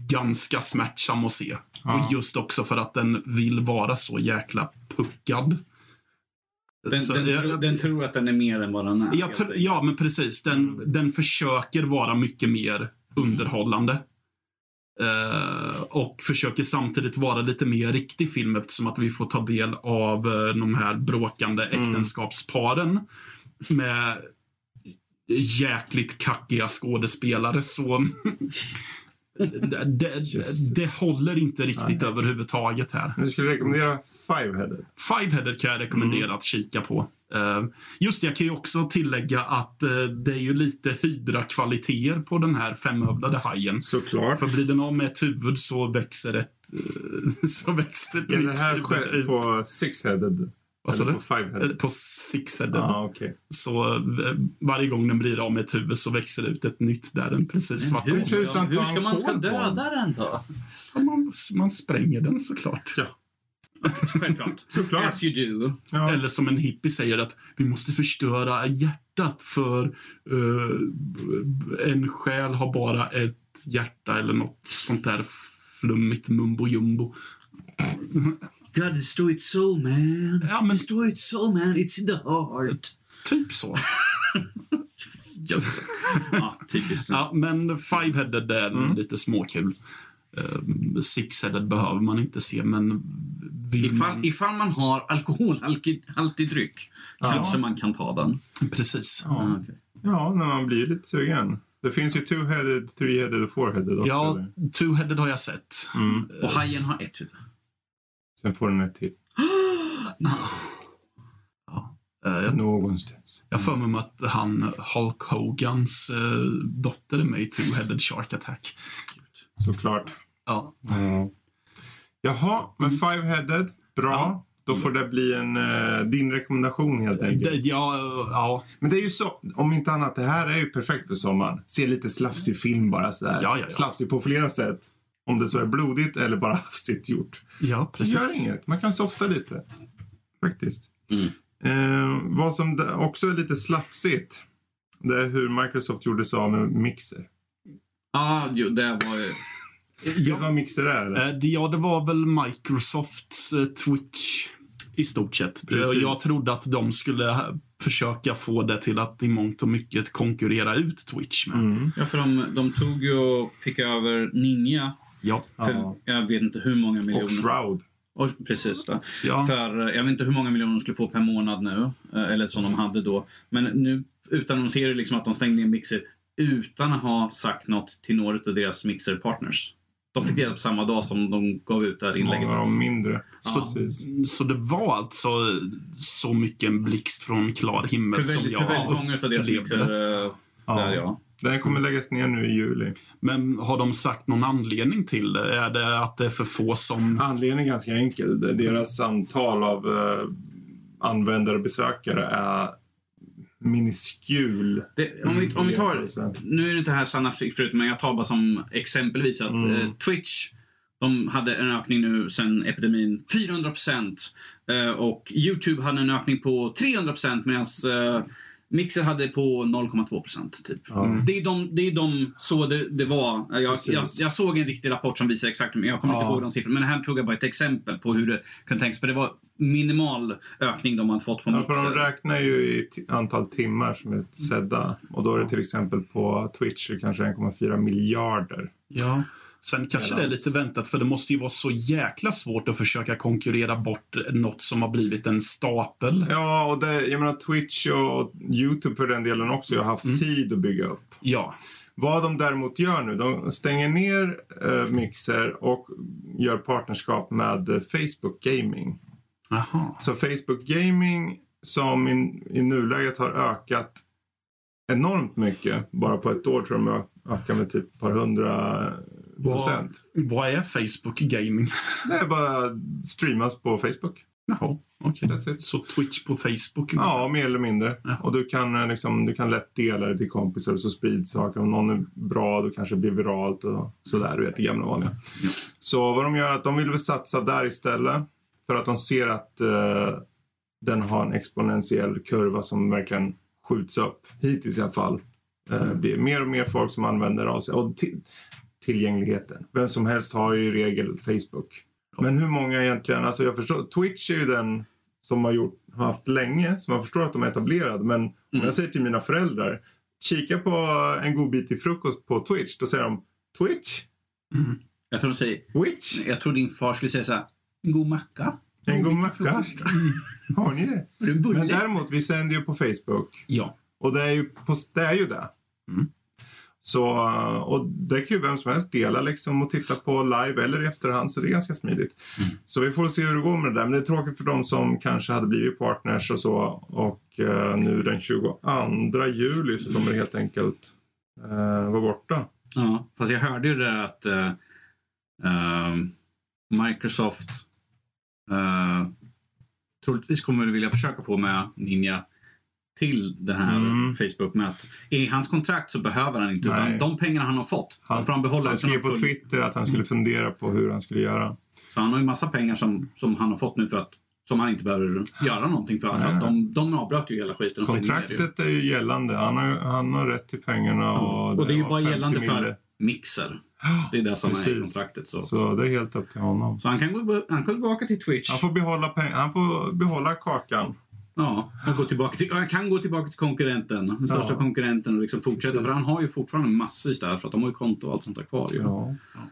ganska smärtsam att se. Ja. Och just också för att den vill vara så jäkla puckad. Den, den, jag, tro, den tror att den är mer än vad den är. Jag tr- ja, men precis. Den, mm. den försöker vara mycket mer underhållande. Uh, och försöker samtidigt vara lite mer riktig film, eftersom att vi får ta del av uh, de här bråkande mm. äktenskapsparen med jäkligt kackiga skådespelare. Så det, det, det håller inte riktigt Nej. överhuvudtaget här. Men du skulle rekommendera Five Headed? Five Headed kan jag rekommendera mm. att kika på. Uh, just det, jag kan ju också tillägga att uh, det är ju lite hydrakvaliteter på den här femhövdade hajen. Såklart. För blir den av med ett huvud så växer ett uh, så växer ett nytt huvud. Det här sker på Six Headed? Vad sa du? På Five Headed? På Six Headed. Ah, okay. Så uh, varje gång den blir av med ett huvud så växer det ut ett nytt där den precis vart. Hur, ska, hur ska man ska döda den då? Ja, man, man spränger den såklart. Ja. Självklart. Såklart. As you do. Ja. Eller som en hippie säger att vi måste förstöra hjärtat för uh, en själ har bara ett hjärta eller något sånt där flummigt mumbo jumbo. God, destroy its soul, man. Ja, men... Destroy its soul, man. It's in the heart. Typ så. Just. Ja, typiskt. Ja, men Five Headed är mm. lite småkul. Six Headed behöver man inte se, men ifall man... ifall man har alkoholhaltig dryck ja. kanske man kan ta den. Precis. Ja, ah, okay. ja, när man blir lite sugen. Det finns ju two headed, three headed och four headed också. Ja, eller? Two headed har jag sett. Mm. Och hajen har ett huvud. Sen får den ett till. no. Ja. Jag, någonstans. Jag får mig att han Hulk Hogans äh, dotter är med i Two Headed Shark Attack. Såklart. Ja. Mm. Jaha, men Five Headed, bra. Ja. Då får det bli en uh, din rekommendation helt enkelt. Ja, ja. Men det är ju så, om inte annat, det här är ju perfekt för sommaren. Se lite slafsig film bara sådär. Ja, ja, ja. Slafsig på flera sätt. Om det så är blodigt eller bara hafsigt gjort. Ja, precis. Det gör inget, man kan softa lite. Faktiskt. Mm. Uh, vad som också är lite slafsigt, det är hur Microsoft gjorde sig av med Mixer. Ah, jo, det var ju... ja, det var Mixer där. Ja, det var väl Microsofts Twitch i stort sett. Precis. Jag trodde att de skulle försöka få det till att i mångt och mycket konkurrera ut Twitch. Men... Mm. Ja, för de, de tog ju och fick över Ninja. Ja. För ja. Jag vet inte hur många miljoner. Och Shroud. Och, precis då. Ja. För jag vet inte hur många miljoner de skulle få per månad nu. Eller som de hade då. Men nu utannonserar det liksom att de stängde in Mixer utan att ha sagt något till några av deras Mixer-partners. De fick reda på samma dag som de gav ut det här inlägget. Många av dem mindre. Så, ja. Så det var alltså så mycket en blixt från klar himmel väldigt, som jag upplevde. För väldigt många av deras Mixer ja. där, ja. Den kommer läggas ner nu i juli. Men har de sagt någon anledning till det? Är det att det är för få som... Anledningen är ganska enkel. Deras samtal av användare och besökare är... miniskul. Det, om, vi, om vi tar, nu är det inte här sanna siffror, men jag tar bara som exempelvis att mm. eh, Twitch, de hade en ökning nu sen epidemin fyrahundra procent eh, och YouTube hade en ökning på trehundra procent medan eh, Mixer hade på noll komma två procent typ. Mm. Det är de, det är de så det, det var. Jag, jag, jag såg en riktig rapport som visar exakt, men jag kommer ja. inte ihåg de siffrorna, men här tog jag bara ett exempel på hur det kan tänkas, för det var minimal ökning de hade fått på Mixer. Ja, för de räknar ju i t- antal timmar som är sedda, och då är det till exempel på Twitch kanske en komma fyra miljarder. Ja. Sen kanske det är lite väntat, för det måste ju vara så jäkla svårt att försöka konkurrera bort något som har blivit en stapel. Ja, och det, jag menar Twitch och YouTube för den delen också har haft mm. tid att bygga upp. Ja. Vad de däremot gör nu, de stänger ner eh, Mixer och gör partnerskap med eh, Facebook Gaming. Aha. Så Facebook Gaming som i, i nuläget har ökat enormt mycket, bara på ett år tror jag de ökar med typ ett par hundra... Vad, vad är Facebook Gaming? Det är bara streamas på Facebook. Jaha, okej. Okay. Så Twitch på Facebook? Ja, mer eller mindre. Jaha. Och du kan, liksom, du kan lätt dela det till kompisar och så sprids saker. Om någon är bra, då kanske det blir viralt och sådär. Du vet, det gamla vanliga. Ja. Så vad de gör är att de vill väl satsa där istället. För att de ser att eh, den har en exponentiell kurva som verkligen skjuts upp, hittills i alla fall. Det blir mer och mer folk som använder av sig. Och till- tillgängligheten. Vem som helst har ju i regel Facebook. Men hur många egentligen, alltså jag förstår, Twitch är ju den som har gjort, har haft länge, som jag förstår att de är etablerade. Men mm. om jag säger till mina föräldrar, kika på en god bit i frukost på Twitch, då säger de Twitch? Mm. Jag tror de säger, Twitch? Jag tror din far skulle säga så här, en god macka. En, en god macka? Mm. Har ni det? Men däremot, vi sänder ju på Facebook. Ja. Och det är ju, på, det är ju det. Mm. Så, och det kan ju vem som helst dela liksom och titta på live eller i efterhand, så det är ganska smidigt. Mm. Så vi får se hur det går med det där, men det är tråkigt för dem som kanske hade blivit partners och så, och eh, nu den tjugoandra juli så kommer det helt enkelt eh, vara borta. Ja, fast jag hörde ju det att eh, eh, Microsoft eh, troligtvis kommer vilja försöka få med Ninja till det här mm. Facebook-mötet. I hans kontrakt så behöver han inte de, de pengarna han har fått. Han, han skrev på full... Twitter att han skulle mm. fundera på hur han skulle göra. Så han har ju massa pengar som, som han har fått nu för att, som han inte behöver göra någonting för. Nej. För att de, de avbröt ju hela skiten. Kontraktet är ju gällande. Han har, han har rätt till pengarna. Och, mm. och det är ju bara gällande mille. För Mixer. Det är det som Precis. Är kontraktet. Så, så det är helt upp till honom. Så han kan gå han kan tillbaka till Twitch. Han får behålla, peng- han får behålla kakan. Ja, han, går tillbaka till, han kan gå tillbaka till konkurrenten, den största ja. konkurrenten och liksom fortsätta, Precis. För han har ju fortfarande massvis där, för att de har ju konto och allt sånt där kvar ju. Ja, ja,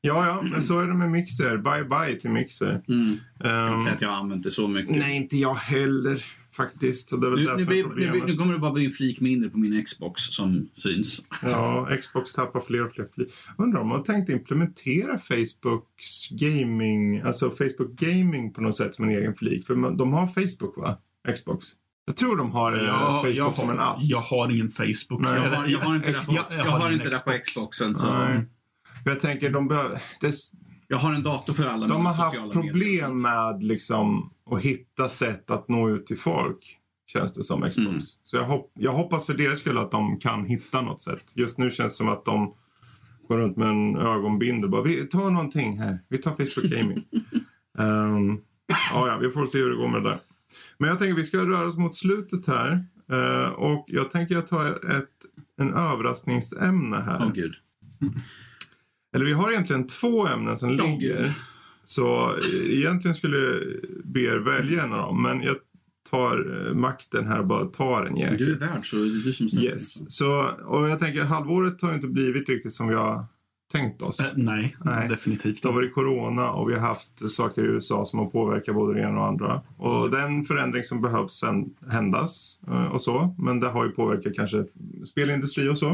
ja, ja, men så är det med Mixer, bye bye till Mixer. Mm. Um, jag kan inte säga att jag har använt det så mycket. Nej, inte jag heller faktiskt. Det nu, det nu, blir, nu, nu kommer det bara bli en flik mindre på min Xbox som syns. Ja, Xbox tappar fler och fler flik. Undrar om man har tänkt implementera Facebooks gaming, alltså Facebook Gaming på något sätt som en egen flik, för man, de har Facebook va? Xbox. Jag tror de har ja, Facebook jag, som en app. Jag har ingen Facebook. Nej, jag, har, jag har inte Xbox. Jag, jag, jag har inte Xbox. Där på Xboxen. Så. Nej. Jag tänker de behöver... Jag har en dator för alla. De har haft problem med liksom, att hitta sätt att nå ut till folk. Känns det som Xbox. Mm. Så jag, hopp, jag hoppas för deras skull att de kan hitta något sätt. Just nu känns det som att de går runt med en ögonbindel. Bara, vi tar någonting här. Vi tar Facebook Gaming. um, ja, ja, vi får se hur det går med det där. Men jag tänker vi ska röra oss mot slutet här. Uh, och jag tänker att jag tar ett, en överraskningsämne här. Åh oh, gud. Eller vi har egentligen två ämnen som oh, ligger. Gud. Så egentligen skulle jag be er välja en av dem. Men jag tar makten här och bara tar en jäkel. Du är värd så du som stämmer. Yes. Så, och jag tänker halvåret har inte blivit riktigt som vi har tänkt oss. Uh, nej, nej, definitivt. Det har varit corona och vi har haft saker i U S A som har påverkat både det ena och andra. Och den förändring som behövs sen händas och så. Men det har ju påverkat kanske spelindustri och så.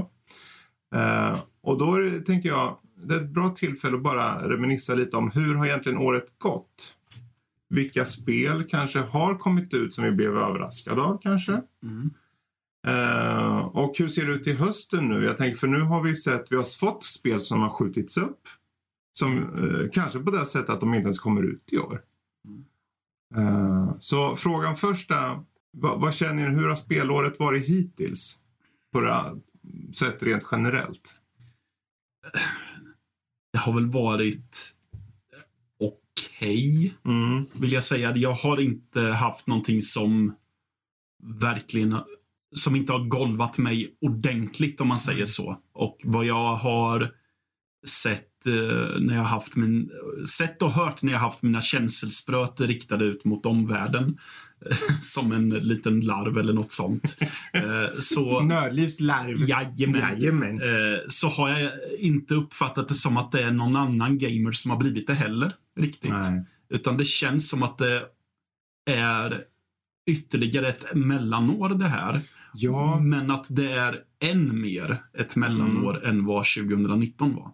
Eh, och då är det, tänker jag, det är ett bra tillfälle att bara reminissa lite om hur har egentligen året gått? Vilka spel kanske har kommit ut som vi blev överraskade av kanske? Mm. Uh, och hur ser det ut i hösten nu? Jag tänker, för nu har vi sett, vi har fått spel som har skjutits upp. Som uh, kanske på det sättet att de inte ens kommer ut i år. Uh, så frågan första, vad, vad känner ni, hur har spelåret varit hittills? På det sätt rent generellt. Det har väl varit okej, okay, mm. vill jag säga. Jag har inte haft någonting som verkligen... som inte har golvat mig ordentligt om man säger så. Och vad jag har sett eh, när jag haft min sett och hört när jag haft mina känselspröt riktade ut mot omvärlden som en liten larv eller något sånt. Eh, så nördlivslarv. Jajamän. Jajamän. Eh, så har jag inte uppfattat det som att det är någon annan gamer som har blivit det heller riktigt. Nej. Utan det känns som att det är ytterligare ett mellanår det här. Ja. Men att det är än mer ett mellanår mm. än vad tjugonitton var.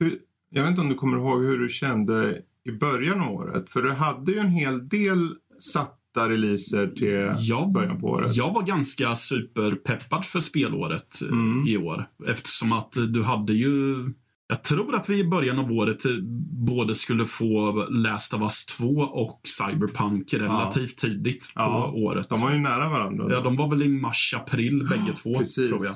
Hur, jag vet inte om du kommer ihåg hur du kände i början av året. För du hade ju en hel del satta releaser till jag, början på året. Jag var ganska superpeppad för spelåret mm. i år. Eftersom att du hade ju... Jag tror att vi i början av året både skulle få Last of Us två och Cyberpunk relativt ja. tidigt på ja. året. De var ju nära varandra. Då. Ja, de var väl i mars-april bägge två, precis. Tror jag.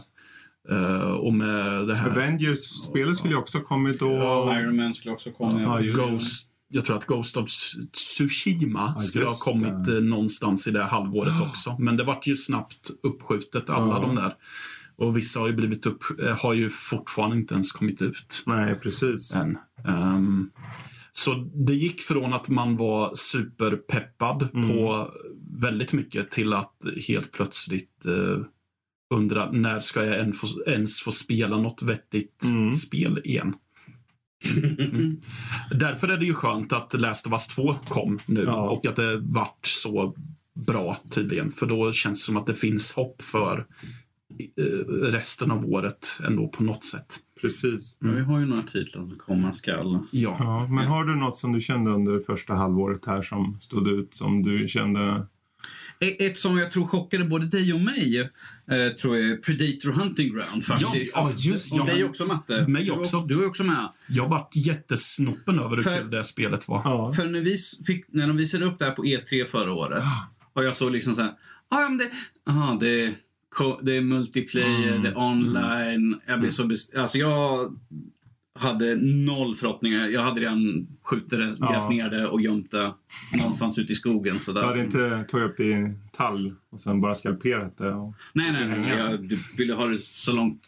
Uh, och med det här... Avengers-spelet ja, skulle ju också ha kommit då. Ja, Iron Man skulle också komma. Ja, Ghost jag tror att Ghost of Tsushima ja, skulle ha kommit det. någonstans i det halvåret oh. också. Men det vart ju snabbt uppskjutet, alla oh. de där. Och vissa har ju blivit upp, har ju fortfarande inte ens kommit ut. Nej, precis. Än. Um, så det gick från att man var superpeppad mm. på väldigt mycket till att helt plötsligt uh, undra när ska jag ens få, ens få spela något vettigt mm. spel igen. Mm. Därför är det ju skönt att The Last of Us två kom nu ja. och att det vart så bra tydligen, för då känns det som att det finns hopp för resten av året ändå på något sätt. Precis. Mm. Men vi har ju några titlar som komma skall. Ja. ja, men har du något som du kände under första halvåret här som stod ut, som du kände? Ett som jag tror chockade både dig och mig eh, tror jag, Predator Hunting Grounds faktiskt. Ja, just det. Och dig också, Matte. Mig också. Du är också med. Jag var jättesnoppen över hur för, kul det spelet var. Ja. För när, vi fick, när de visade upp det här på E tre förra året ja. och jag såg liksom så här, ja men det, aha, det det är multiplayer, mm. det är online. Jag blev så best- alltså jag hade noll förhoppningar. Jag hade redan skjutit det, ja. grävt ner det och gömt det någonstans ute i skogen. Så där. Du hade inte tagit upp det i en tall och sen bara skalperat det? Och nej, nej, nej, nej. Jag ville ha det så långt,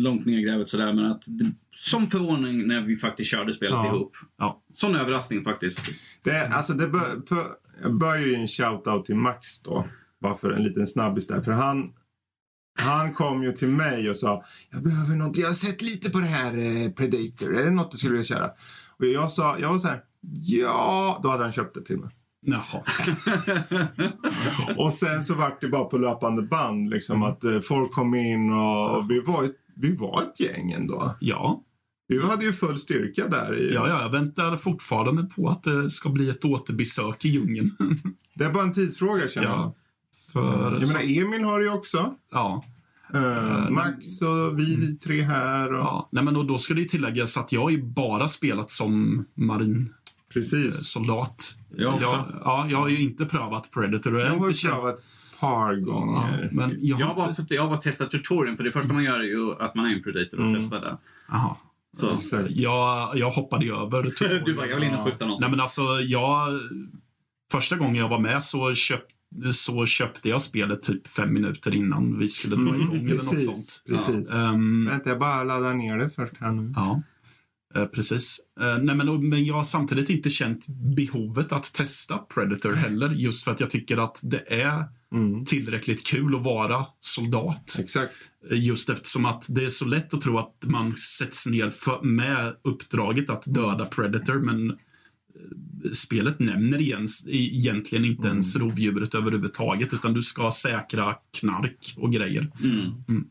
långt ner i grävet sådär. Men att, som förvåning när vi faktiskt körde spelet ja. ihop. Ja. Sån överraskning faktiskt. Det, alltså det bör, bör ju en shoutout till Max då. Bara för en liten snabbis där. För han... Han kom ju till mig och sa jag behöver något, jag har sett lite på det här eh, Predator, är det något du skulle vilja köra? Och jag sa, jag var så här, ja, då hade han köpt det till mig. Jaha. Och sen så var det bara på löpande band liksom, att eh, folk kom in och, och vi, var ett, vi var ett gäng ändå. Ja. Du hade ju full styrka där. I... Ja, ja, jag väntar fortfarande på att det ska bli ett återbesök i djungeln. Det är bara en tidsfråga känner jag. För... Jag menar, Emil har ju också. Ja. Uh, Max och vi mm. tre här. Och... Ja. Nej, men då, då ska det tilläggas att jag har ju bara spelat som marin. Precis. Soldat. Jag också. Jag, ja, jag har ju inte prövat Predator. Jag, jag har inte prövat ett par gånger. Ja, men jag, jag har bara, inte... jag bara testat tutorialen, för det första man gör är ju att man är en Predator och mm. testar det. Jaha. Så. Jag, jag hoppade ju över tutorialen. Du bara, jag vill in och skjuta något. Nej, men alltså, jag... Första gången jag var med så köpte så köpte jag spelet typ fem minuter innan vi skulle dra igång mm, eller något sånt. Precis. Ja. Um, Vänta, jag bara laddar ner det först här nu. Ja, uh, precis. Uh, nej, men, men jag har samtidigt inte känt behovet att testa Predator heller, just för att jag tycker att det är mm. tillräckligt kul att vara soldat. Exakt. Just eftersom att det är så lätt att tro att man sätts ner för, med uppdraget att döda Predator, men spelet nämner egentligen inte ens mm. rovdjuret överhuvudtaget, utan du ska säkra knark och grejer. Mm. Mm.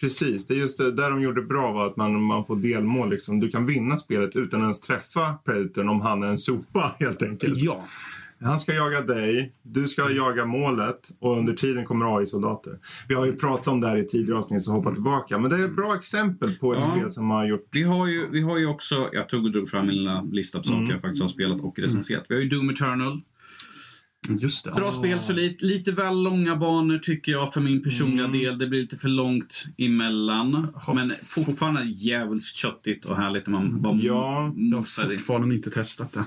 Precis, det är just det där de gjorde bra, var att man, man får delmål liksom. Du kan vinna spelet utan ens träffa Predatorn om han är en sopa helt enkelt. Ja. Han ska jaga dig, du ska jaga målet, och under tiden kommer A I-soldater. Vi har ju pratat om det här i tidigare avsnitt, så hoppa tillbaka. Men det är ett bra exempel på ett ja, spel som har gjort... Vi har ju, vi har ju också, jag tog och drog fram min lilla lista på saker mm. jag faktiskt har spelat och recenserat. Vi har ju Doom Eternal. Just det. Bra oh. spel, så lite, lite väl långa banor tycker jag för min personliga mm. del. Det blir lite för långt emellan. Har men f- fortfarande jävligt köttigt och härligt. Man bara ja, jag har fortfarande inte testat det.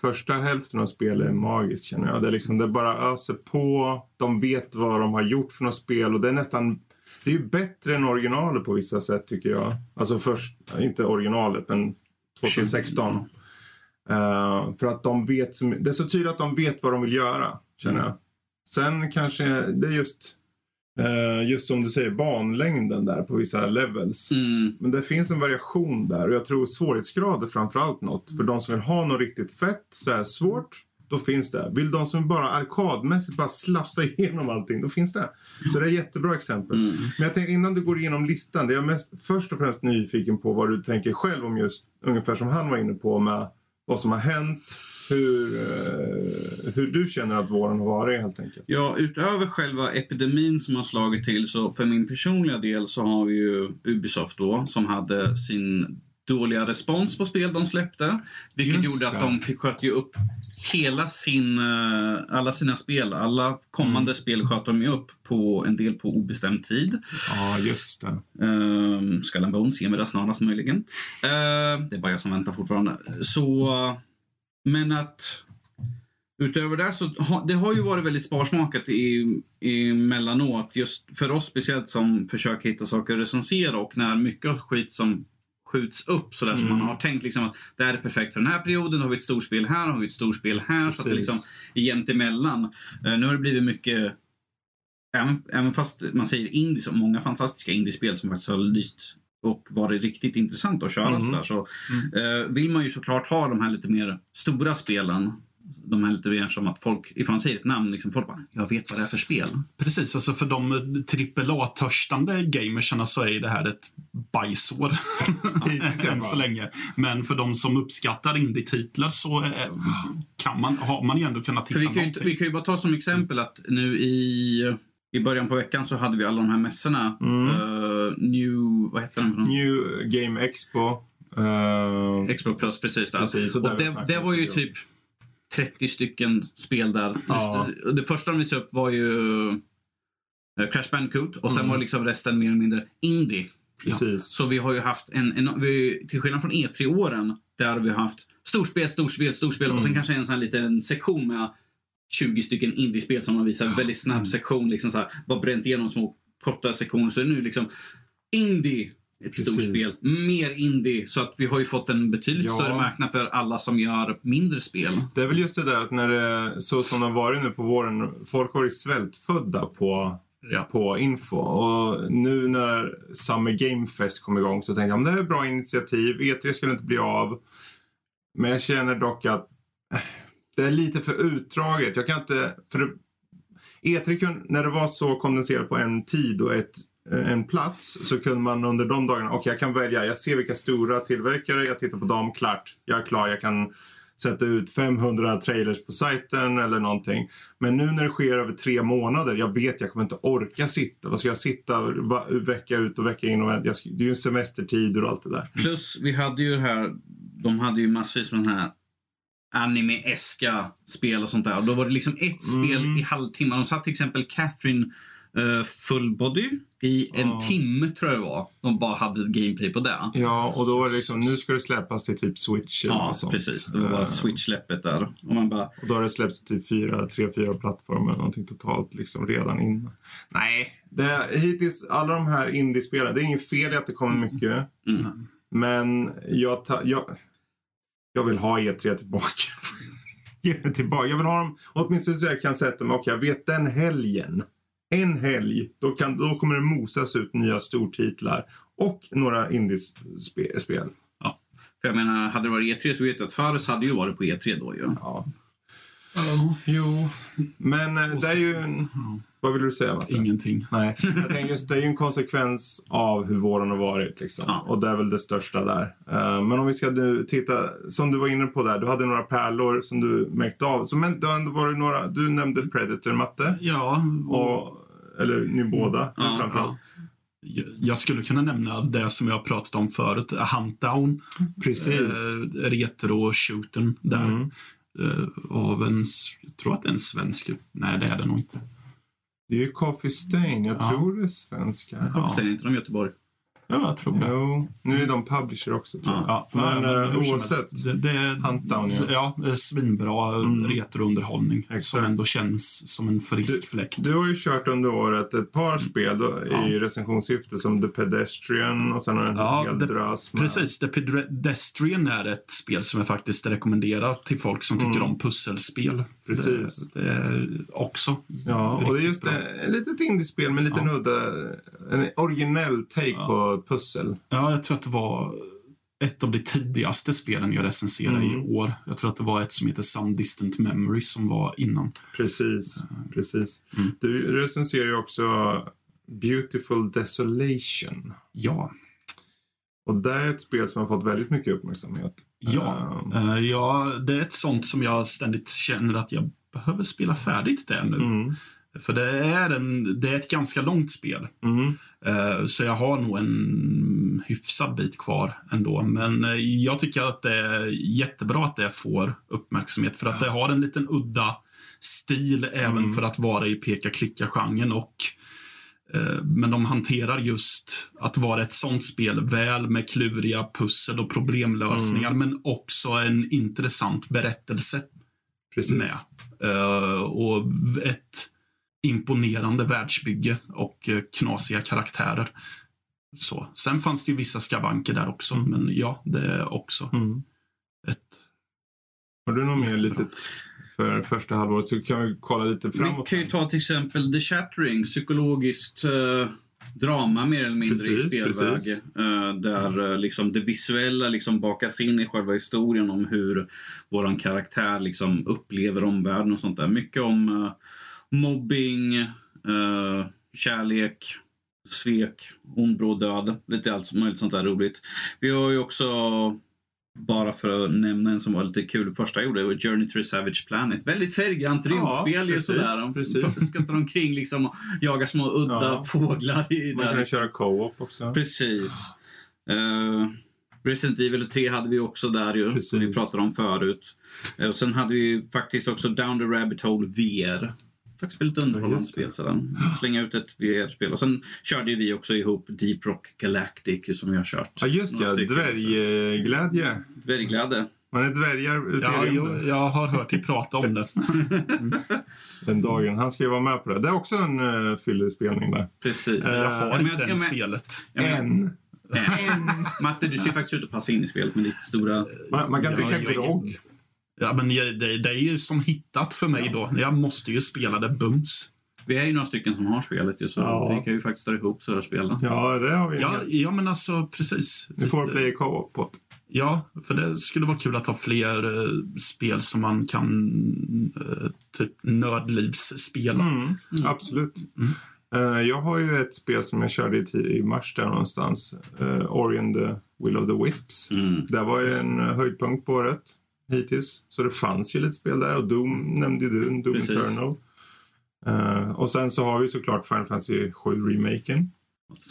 Första hälften av spel är magiskt känner jag. Det är liksom, det bara öser på. De vet vad de har gjort för något spel. Och det är nästan, det är ju bättre än originalet på vissa sätt tycker jag. Alltså först, inte originalet, men tjugo sexton. Uh, för att de vet, som, det är så tydligt att de vet vad de vill göra känner jag. Sen kanske, det är just... Just som du säger, banlängden där på vissa levels. Mm. Men det finns en variation där. Och jag tror svårighetsgrad är framförallt något. För de som vill ha något riktigt fett så är svårt, då finns det. Vill de som bara arkadmässigt bara slafsa igenom allting, då finns det. Så det är ett jättebra exempel. Mm. Men jag tänkte, innan du går igenom listan, det är jag mest, först och främst nyfiken på vad du tänker själv om just, ungefär som han var inne på, med vad som har hänt. Hur, hur du känner att våren har varit helt enkelt? Ja, utöver själva epidemin som har slagit till, så för min personliga del så har vi ju Ubisoft då, som hade sin dåliga respons på spel de släppte, vilket Just gjorde att det. de sköt ju upp hela sin, alla sina spel, alla kommande mm. spel sköt de ju upp på en del på obestämd tid. Ja, just det. Ehm, Skull and Bones, ge mig det snarast möjligen. Ehm, det är bara jag som väntar fortfarande. Så... Men att utöver det så ha, det har ju varit väldigt sparsmakat i, i mellanåt just för oss speciellt som försöker hitta saker att recensera, och när mycket skit som skjuts upp sådär mm. som man har tänkt liksom att det här är perfekt för den här perioden, då har vi ett storspel här, har vi ett storspel här. Precis. Så att det liksom är jämnt emellan. Uh, nu har det blivit mycket även, även fast man säger indie, så många fantastiska indiespel som faktiskt har lyst och varit riktigt intressant att köra mm. sådär, så uh, vill man ju såklart ha de här lite mer stora spelen. De här lite mer som att folk, ifall man säger ett namn, liksom folk bara, jag vet vad det är för spel. Precis, alltså för de trippel A-törstande gamerserna så är det här ett bajsår ja, än så länge. Men för de som uppskattar indie-titlar så är, kan man, har man ju ändå kunnat titta någonting. Vi kan, ju, vi kan ju bara ta som exempel att nu i... I början på veckan så hade vi alla de här mässorna. Mm. Uh, new, vad heter den? New Game Expo. Uh, Expo Plus, precis. Där. precis och där och det, det var ju typ trettio stycken spel där. Ja. Just, det första de visade upp var ju Crash Bandicoot. Och sen mm. var liksom resten mer eller mindre indie. Precis. Ja. Så vi har ju haft en, en vi, till skillnad från E tre-åren, där har vi haft storspel, storspel, storspel. Mm. Och sen kanske en sån här liten sektion med tjugo stycken indiespel som man visar en väldigt snabb sektion, liksom så här, bara bränt igenom små korta sektioner, så är det nu liksom indie, ett Precis. stort spel, mer indie, så att vi har ju fått en betydligt ja. större marknad för alla som gör mindre spel. Det är väl just det där att när det, så som det har varit nu på våren, folk har ju svältfödda på Ja. på info, och nu när Summer Game Fest kom igång så tänkte jag, det här är ett bra initiativ, E tre skulle inte bli av, men jag känner dock att det är lite för utdraget. Jag kan inte... För E tre kunde, när det var så kondenserat på en tid och ett, en plats, så kunde man under de dagarna... Okej, okay, jag kan välja. Jag ser vilka stora tillverkare. Jag tittar på dem. Klart. Jag är klar. Jag kan sätta ut femhundra trailers på sajten eller någonting. Men nu när det sker över tre månader, jag vet jag kommer inte orka sitta. Vad ska jag sitta vecka ut och vecka in? Och det är ju semestertider och allt det där. Plus, vi hade ju det här... De hade ju massvis med den här... anime-eska spel och sånt där. Och då var det liksom ett spel mm. i halvtimmar. De satt till exempel Catherine uh, Fullbody i en oh. timme, tror jag det var. De bara hade ett gameplay på det. Ja, och då var det liksom, nu ska det släppas till typ Switch eller ja, sånt. Precis. Det var uh, Switch-släppet där. Och, man bara... och då har det släppts till typ fyra, tre, fyra plattformar eller någonting totalt liksom redan innan. Nej, det, hittills alla de här indie-spelen, det är inget fel att det kommer mycket. Mm. Mm. Men jag... Ta, jag... Jag vill ha E tre tillbaka. Ge mig tillbaka. Jag vill ha dem. Åtminstone så jag kan sätta mig. Okej, jag vet den helgen. En helg. Då, kan, då kommer det mosas ut nya stortitlar. Och några indiespel. Ja. För jag menar, hade det varit E tre så vet jag att Fares hade ju varit på E tre då ju. Ja. Oh, jo. Men det är ju... En... Vad vill du säga, Matte? Ingenting. Nej. Jag tänker just, det är ju en konsekvens av hur våren har varit liksom. Ja. Och det är väl det största där. Uh, men om vi ska nu titta, som du var inne på där, du hade några pärlor som du märkte av. Så men då var det några, du nämnde Predator, Matte. Ja. Och, eller ni båda, ja, framförallt. Ja. Jag skulle kunna nämna det som jag har pratat om förut, Hunt Down. Precis. Uh, retro-shooten där. Mm. Uh, av en, jag tror att det är en svensk. Nej, det är det nog inte. Det är ju Coffee Stain, jag ja. tror det är svenska. Coffee Stain, inte de Göteborg? Ja, jag tror det. Jo. Nu är de publisher också, tror jag. Ja. Men, men oavsett, det, det, Hunt Down, ja. ja svinbra mm. retrounderhållning. Exakt. Som ändå känns som en frisk fläkt. Du, du har ju kört under året ett par spel då, ja. i recensionssyfte, som The Pedestrian och sen en ja, hel drös. Precis, The Pedestrian är ett spel som jag faktiskt rekommenderar till folk som tycker mm. om pusselspel. Precis. Det, det också. Ja, och det är just ett litet indiespel med en liten ja. udda, en originell take ja. på pussel. Ja, jag tror att det var ett av de tidigaste spelen jag recenserade mm. i år. Jag tror att det var ett som heter Some Distant Memory som var innan. Precis, precis. Mm. Du recenserar ju också Beautiful Desolation. Ja. Och det är ett spel som har fått väldigt mycket uppmärksamhet. Ja, uh, ja, det är ett sånt som jag ständigt känner att jag behöver spela färdigt det nu. Mm. För det är, en, det är ett ganska långt spel. Mm. Uh, så jag har nog en hyfsad bit kvar ändå. Men uh, jag tycker att det är jättebra att det får uppmärksamhet. För att det har en liten udda stil även mm. för att vara i peka-klicka-genren och... Men de hanterar just att vara ett sånt spel väl med kluriga pussel och problemlösningar, mm. men också en intressant berättelse. Precis. Med. Och ett imponerande världsbygge och knasiga karaktärer. Så. Sen fanns det ju vissa skavanker där också, mm. men ja, det är också mm. ett... Har du något mer litet... för första halvåret så kan vi kolla lite framåt. Vi kan ju ta till exempel The Shattering, psykologiskt eh, drama mer eller mindre, precis, i spelväg. Eh, där mm. liksom det visuella liksom bakas in i själva historien om hur våran karaktär liksom upplever omvärlden och sånt där. Mycket om eh, mobbing, eh, kärlek, svek, ond bråd död. Lite allt möjligt sånt där roligt. Vi har ju också... bara för att nämna en som var lite kul första jag gjorde var Journey to Savage Planet. Väldigt färggrant rymdspel, ja, sådär. De skuttar omkring liksom och jagar små udda ja. fåglar i. Man där. Kan köra co-op också. Precis. Ja. Uh, Resident Evil tre hade vi också där ju. Precis. Som vi pratade om förut. Uh, och sen hade vi faktiskt också Down the Rabbit Hole V R. Faktiskt väldigt underhållande spel sedan. Slänga ut ett V R-spel. Och sen körde vi också ihop Deep Rock Galactic som vi har kört. Ja just det, dvärgglädje. Dvärgglädje. Man är dvärgar ute ja, i rymden. Jag, jag har hört dig prata om det. Mm. Den dagen. Han ska ju vara med på det. Det är också en uh, fyllespelning där. Precis. Uh, jag har inte ens spelet. En. En. Matte, du ser ju faktiskt ut att passa in i spelet med lite stora... Man, man kan dricka ja, grogg. Ja, men det, det är ju som hittat för mig ja. då. Jag måste ju spela det bums. Vi är ju några stycken som har spelet ju, så ja. vi kan ju faktiskt ta ihop så här spelen. Ja, det har vi. Ja, ja, men alltså, precis. Du får play co-op. Ja, för det skulle vara kul att ha fler uh, spel som man kan uh, typ nördlivsspela. Mm, mm. Absolut. Mm. Uh, jag har ju ett spel som jag körde i, i mars där någonstans. Uh, Ori and the Will of the Wisps. Mm. Det var ju en uh, höjdpunkt på året. Hittills. Så det fanns ju lite spel där. Och Doom nämnde ju du. Doom Eternal. Uh, och sen så har vi såklart Final Fantasy sju-remaken.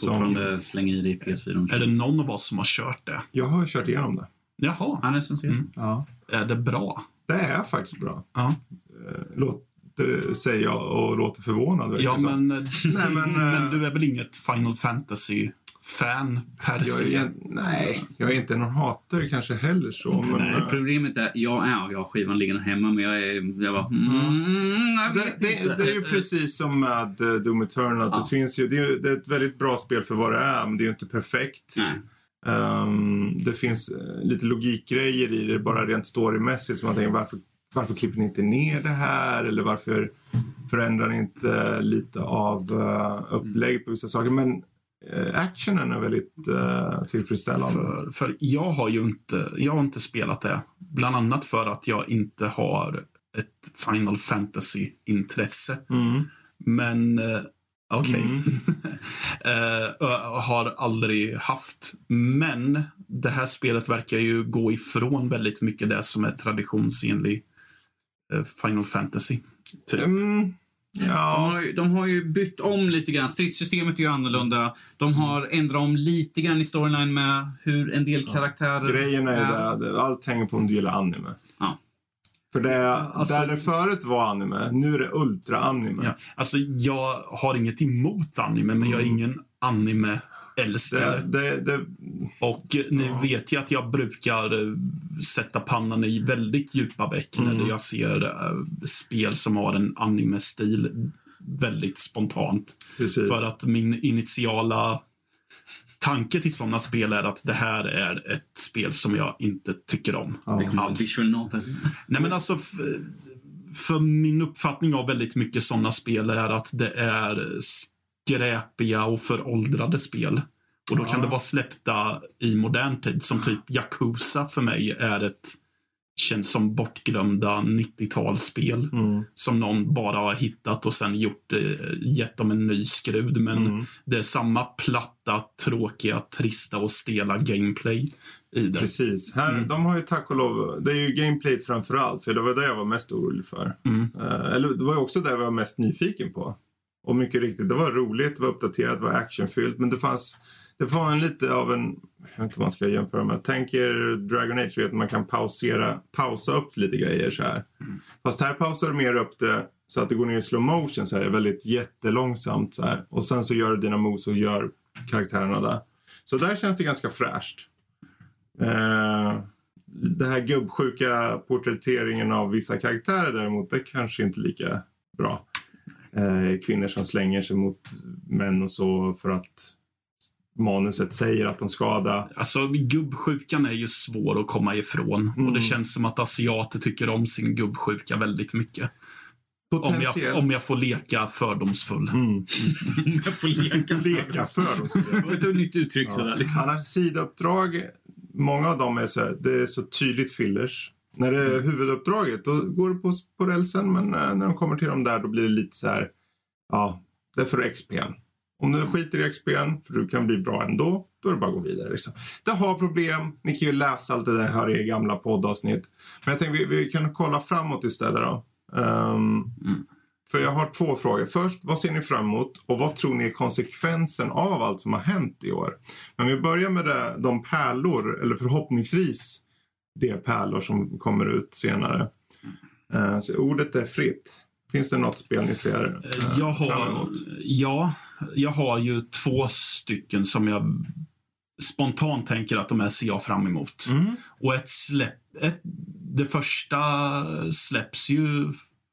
Fortfarande som... slänger i det i P S fyra. Är det någon av oss som har kört det? Jag har kört igenom det. Jaha. Han är sensor. Mm. Ja. Är det bra? Det är faktiskt bra. Ja. Uh, låter, säger jag och låter förvånad. Ja, men, nej, men, uh... men du är väl inget Final Fantasy... fan per se. Jag är, nej, jag är inte någon hatare kanske heller så. Men, nej, problemet är, jag, ja, jag har skivan liggande hemma, men jag är, jag bara, mm, jag vet det, inte. Det, det är ju precis som med Doom Eternal, ja. det finns ju, det är, det är ett väldigt bra spel för vad det är, men det är ju inte perfekt. Nej. Um, det finns lite logikgrejer i det, bara rent storymässigt, som man tänker, varför, varför klipper ni inte ner det här, eller varför förändrar ni inte lite av uh, upplägg på vissa saker, men actionen är väldigt uh, tillfredsställande. För, för jag har ju inte, jag har inte spelat det. Bland annat för att jag inte har ett Final Fantasy-intresse. Mm. Men, uh, okej. Okay. Mm. uh, har aldrig haft. Men det här spelet verkar ju gå ifrån väldigt mycket det som är traditionsenlig uh, Final Fantasy. Typ. Mm. Ja. De, har, de har ju bytt om lite grann. Stridssystemet är ju annorlunda. De har ändrat om lite grann i storyline med hur en del karaktärer ja. Grejerna är, är där, allt hänger på en del anime. Ja. För det, alltså, där det förut var anime, nu är det ultra-anime. Ja. Alltså jag har inget emot anime, men jag är ingen anime-älskare. Det, det, det, Och nu ja. vet jag att jag brukar sätta pannan i väldigt djupa veck mm. när jag ser spel som har en anime-stil väldigt spontant. Precis. För att min initiala tanke till sådana spel är att det här är ett spel som jag inte tycker om. Ja. Nej, men alltså... För, för min uppfattning av väldigt mycket sådana spel är att det är skräpiga och föråldrade spel. Och då kan ja. det vara släppta i modern tid. Som typ Yakuza för mig är ett, känns som bortglömda nittiotalsspel. Mm. Som någon bara har hittat och sen gjort, gett dem en ny skrud. Men mm. det är samma platta, tråkiga, trista och stela gameplay i det. Precis. Här, mm. de har ju tack och lov, det är ju gameplay framförallt. För det var det jag var mest orolig för. Mm. Eller det var ju också det jag var mest nyfiken på. Och mycket riktigt, det var roligt, det var uppdaterat, det var actionfyllt. Men det fanns... Det var en lite av en... Jag vet inte vad man ska jämföra med. Tänk er Dragon Age, vet man kan pausera, pausa upp lite grejer så här. Mm. Fast här pausar du mer upp det så att det går ner i slow motion så här, är väldigt jättelångsamt så här. Och sen så gör du dina moves och gör karaktärerna där. Så där känns det ganska fräscht. Eh, det här gubbsjuka porträtteringen av vissa karaktärer däremot, det är kanske inte lika bra. Eh, kvinnor som slänger sig mot män och så för att manuset säger att de skadar. Alltså gubbsjukan är ju svår att komma ifrån. Mm. Och det känns som att asiater tycker om sin gubbsjuka väldigt mycket. Om jag, om jag får leka fördomsfull. Mm. Mm. Jag får leka, leka fördomsfull. Det är ett nytt uttryck. Ja. Sådär, liksom. Han har sidouppdrag. Många av dem är så här, det är så tydligt fillers. När det är huvuduppdraget då går det på, på rälsen. Men när de kommer till dem där då blir det lite så här. Ja, det är för X P N. Om du skiter i X P N, för du kan bli bra ändå, då är det bara att gå vidare. Liksom. Det har problem. Ni kan ju läsa allt det där här i gamla poddavsnitt. Men jag tänkte vi, vi kan kolla framåt istället då. Um, mm. För jag har två frågor. Först, vad ser ni framåt och vad tror ni är konsekvensen av allt som har hänt i år? Men vi börjar med det, de pärlor, eller förhoppningsvis de pärlor som kommer ut senare. Uh, så ordet är fritt. Finns det något spel ni ser uh, jag har, framåt? Ja, jag har ju två stycken som jag spontant tänker att de här ser jag fram emot. Mm. Och ett släpp ett, det första släpps ju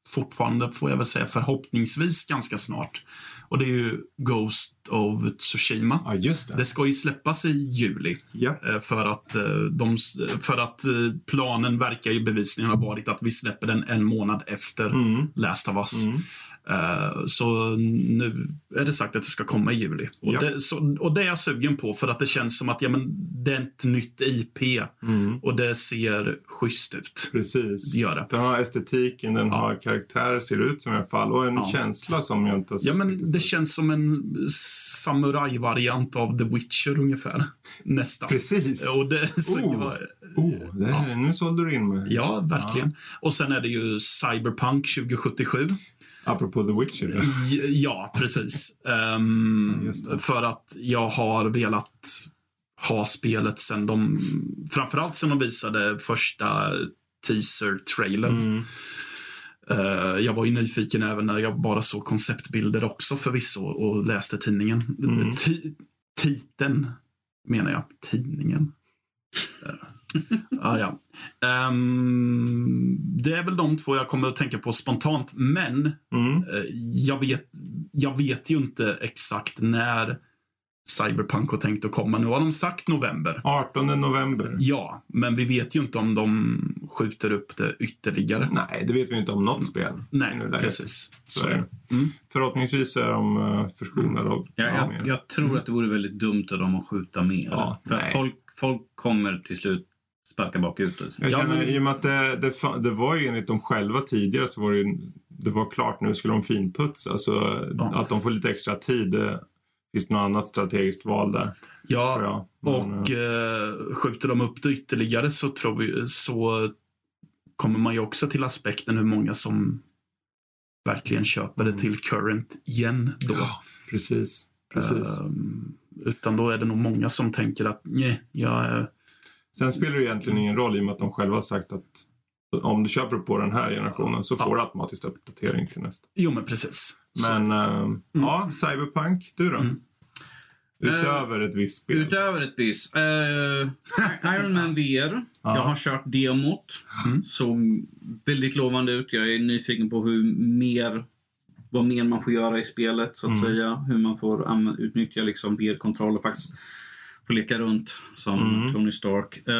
fortfarande, får jag väl säga, förhoppningsvis ganska snart. Och det är ju Ghost of Tsushima. Ja, just det. Det ska ju släppas i juli. Ja. För att, de, för att planen verkar ju bevisligen ha varit att vi släpper den en månad efter mm. Last of Us. Mm. Uh, så nu är det sagt att det ska komma i juli. Och, ja. det, så, och det är jag sugen på, för att det känns som att ja, men, det är ett nytt I P. Mm. Och det ser schysst ut. Precis. Det gör det. Den har estetiken, den ja. har karaktärer, ser ut som i alla fall. Och en ja. känsla som jag inte har sett. Ja, men det känns som en samurai-variant av The Witcher ungefär. Nästan. Precis. Och det, så oh. Var, oh, det här, ja. nu sålde du in mig. Ja, verkligen. Ja. Och sen är det ju Cyberpunk tjugo sjuttiosju. Apropå The Witcher. Då. Ja, precis. Um, för att jag har velat ha spelet sen de, framförallt sen de visade första teaser-trailern. Mm. Uh, jag var ju nyfiken även när jag bara såg konceptbilder också förvisso och läste tidningen. Mm. T- titeln menar jag. Tidningen. Uh. ah, ja. um, det är väl de två jag kommer att tänka på spontant, men mm. eh, jag, vet, jag vet ju inte exakt när Cyberpunk har tänkt att komma. Nu har de sagt november. artonde november. Ja, men vi vet ju inte om de skjuter upp det ytterligare. Nej, det vet vi inte om något spel. Nej, precis. Så så är det. Mm. Förhoppningsvis är de uh, förskonade av ja, jag, jag, jag tror mm. att det vore väldigt dumt av dem att skjuta mer. Ja, för att folk, folk kommer till slut sparka bakut. Alltså. Jag känner, ja, men... I och med att det, det, det var ju enligt dem själva tidigare så var det, ju, det var klart nu skulle de finputsa. Alltså, ja. Att de får lite extra tid. Det finns något annat strategiskt val där. Ja, ja. Men, och eh, skjuter de upp det ytterligare så, tror jag, så kommer man ju också till aspekten hur många som verkligen köper mm. det till current igen då. Ja, precis. precis. Eh, utan då är det nog många som tänker att nej, jag är... Sen spelar det egentligen ingen roll i och med att de själva har sagt att om du köper på den här generationen så får ja. du automatiskt uppdatering till nästa. Jo, men precis. Men äh, mm. ja, Cyberpunk, du då? Mm. Utöver uh, ett visst spel. Utöver ett visst. Uh, Iron Man V R. Jag har kört demot. Mm. Såg väldigt lovande ut. Jag är nyfiken på hur mer, vad mer man får göra i spelet så att mm. säga. Hur man får anv- utnyttja liksom V R-kontroller faktiskt. Får leka runt som mm. Tony Stark. Uh,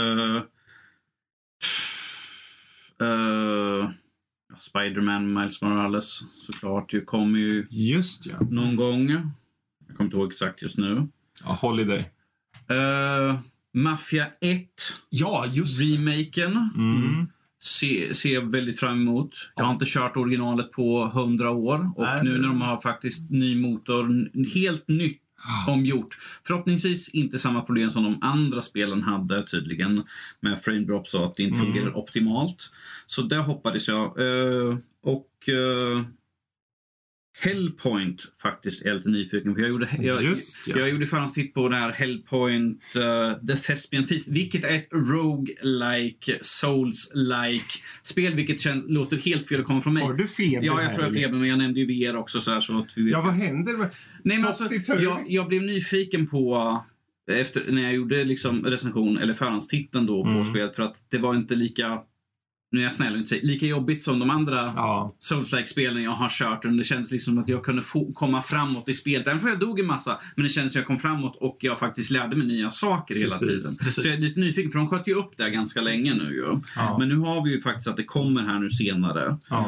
uh, Spider-Man, Miles Morales såklart ju kommer ju just ja. någon gång. Jag kommer inte ihåg exakt just nu. Ja, Holiday. Uh, Mafia ett. Ja, just remaken. Mm. Se, ser väldigt fram emot. Jag har inte kört originalet på hundra år. Och Nej. nu när de har faktiskt ny motor, helt nytt. Omgjort. Förhoppningsvis inte samma problem som de andra spelen hade tydligen med frame drops och att det inte mm. fungerar optimalt. Så det hoppades jag. Uh, och uh, Hellpoint faktiskt är lite nyfiken på. Jag gjorde, jag, Just, ja. jag gjorde fan titt på den här Hellpoint uh, The Thespian Feast, vilket är ett roguelike, souls-like spel, vilket känns, låter helt fel att komma från mig. Har du feber? Ja, jag tror jag har feber, men jag nämnde ju V R också. Så här, så att vi... Ja, vad händer? Nej, men alltså, jag, jag blev nyfiken på, efter, när jag gjorde liksom recension eller förhandstitten då på mm. spelet, för att det var inte lika... Nu är jag snäll och inte säger, lika jobbigt som de andra ja. Souls-like-spelen jag har kört. Och det känns liksom att jag kunde få komma framåt i spelet. Även för jag dog en massa. Men det känns att jag kom framåt och jag faktiskt lärde mig nya saker hela precis, tiden. Precis. Så jag är lite nyfiken, för de sköt ju upp där ganska länge nu ju. Ja. Men nu har vi ju faktiskt att det kommer här nu senare. Ja.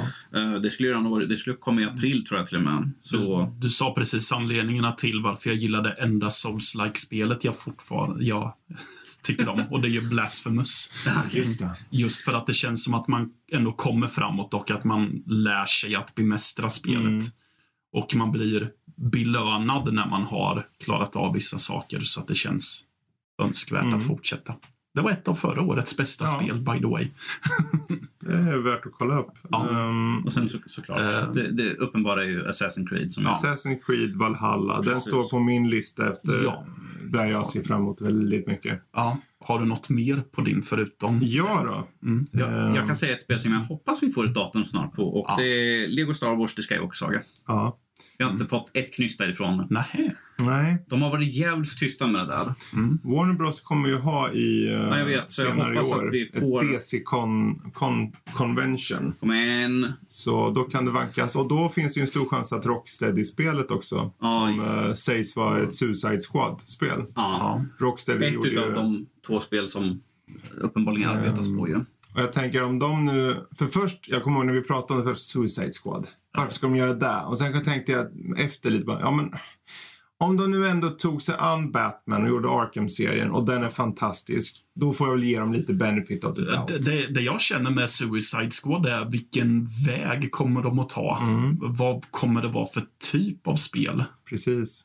Det skulle göra några, det skulle komma i april tror jag till och med. Så... Du, du sa precis anledningarna till varför jag gillade enda Souls-like-spelet jag fortfarande... Jag... tycker om, och det är ju Blasphemous. Just, just för att det känns som att man ändå kommer framåt och att man lär sig att bemästra spelet. Mm. Och man blir belönad när man har klarat av vissa saker, så att det känns önskvärt mm. att fortsätta. Det var ett av förra årets bästa ja. spel, by the way. Det är värt att kolla upp. Ja. Um, och sen så, såklart, uh, det, det uppenbara är ju Assassin's Creed. Som ja. Assassin's Creed Valhalla, precis. Den står på min lista efter... Ja. Där jag ser fram emot väldigt mycket. Ja. Har du något mer på din förutom? Ja då. Mm. Jag, jag kan säga ett spel som jag hoppas vi får ett datum snart på. Och ja. det är Lego Star Wars The Skywalker-saga. Ja. Jag har inte mm. fått ett knyst därifrån. Nej. Nej. De har varit jävligt tysta med det där. Mm. Warner Bros kommer ju ha i uh, Nej, jag vet, så jag hoppas år, att vi får ett D C-convention. Kom igen. Så då kan det vankas. Och då finns det ju en stor chans att Rocksteady-spelet också. Ah, som ja. uh, sägs vara ett Suicide Squad-spel. Ah. Rocksteady ett gjorde utav ju... de två spel som uppenbarligen um, arbetas på ju. Och jag tänker om de nu... För först, jag kommer ihåg när vi pratade om Suicide Squad. Varför ska de göra det? Och sen tänkte jag efter lite bara... Ja, men... Om de nu ändå tog sig an Batman och gjorde Arkham-serien, och den är fantastisk, då får jag väl ge dem lite benefit av det. Det, det, det jag känner med Suicide Squad är vilken väg kommer de att ta? Mm. Vad kommer det vara för typ av spel? Precis.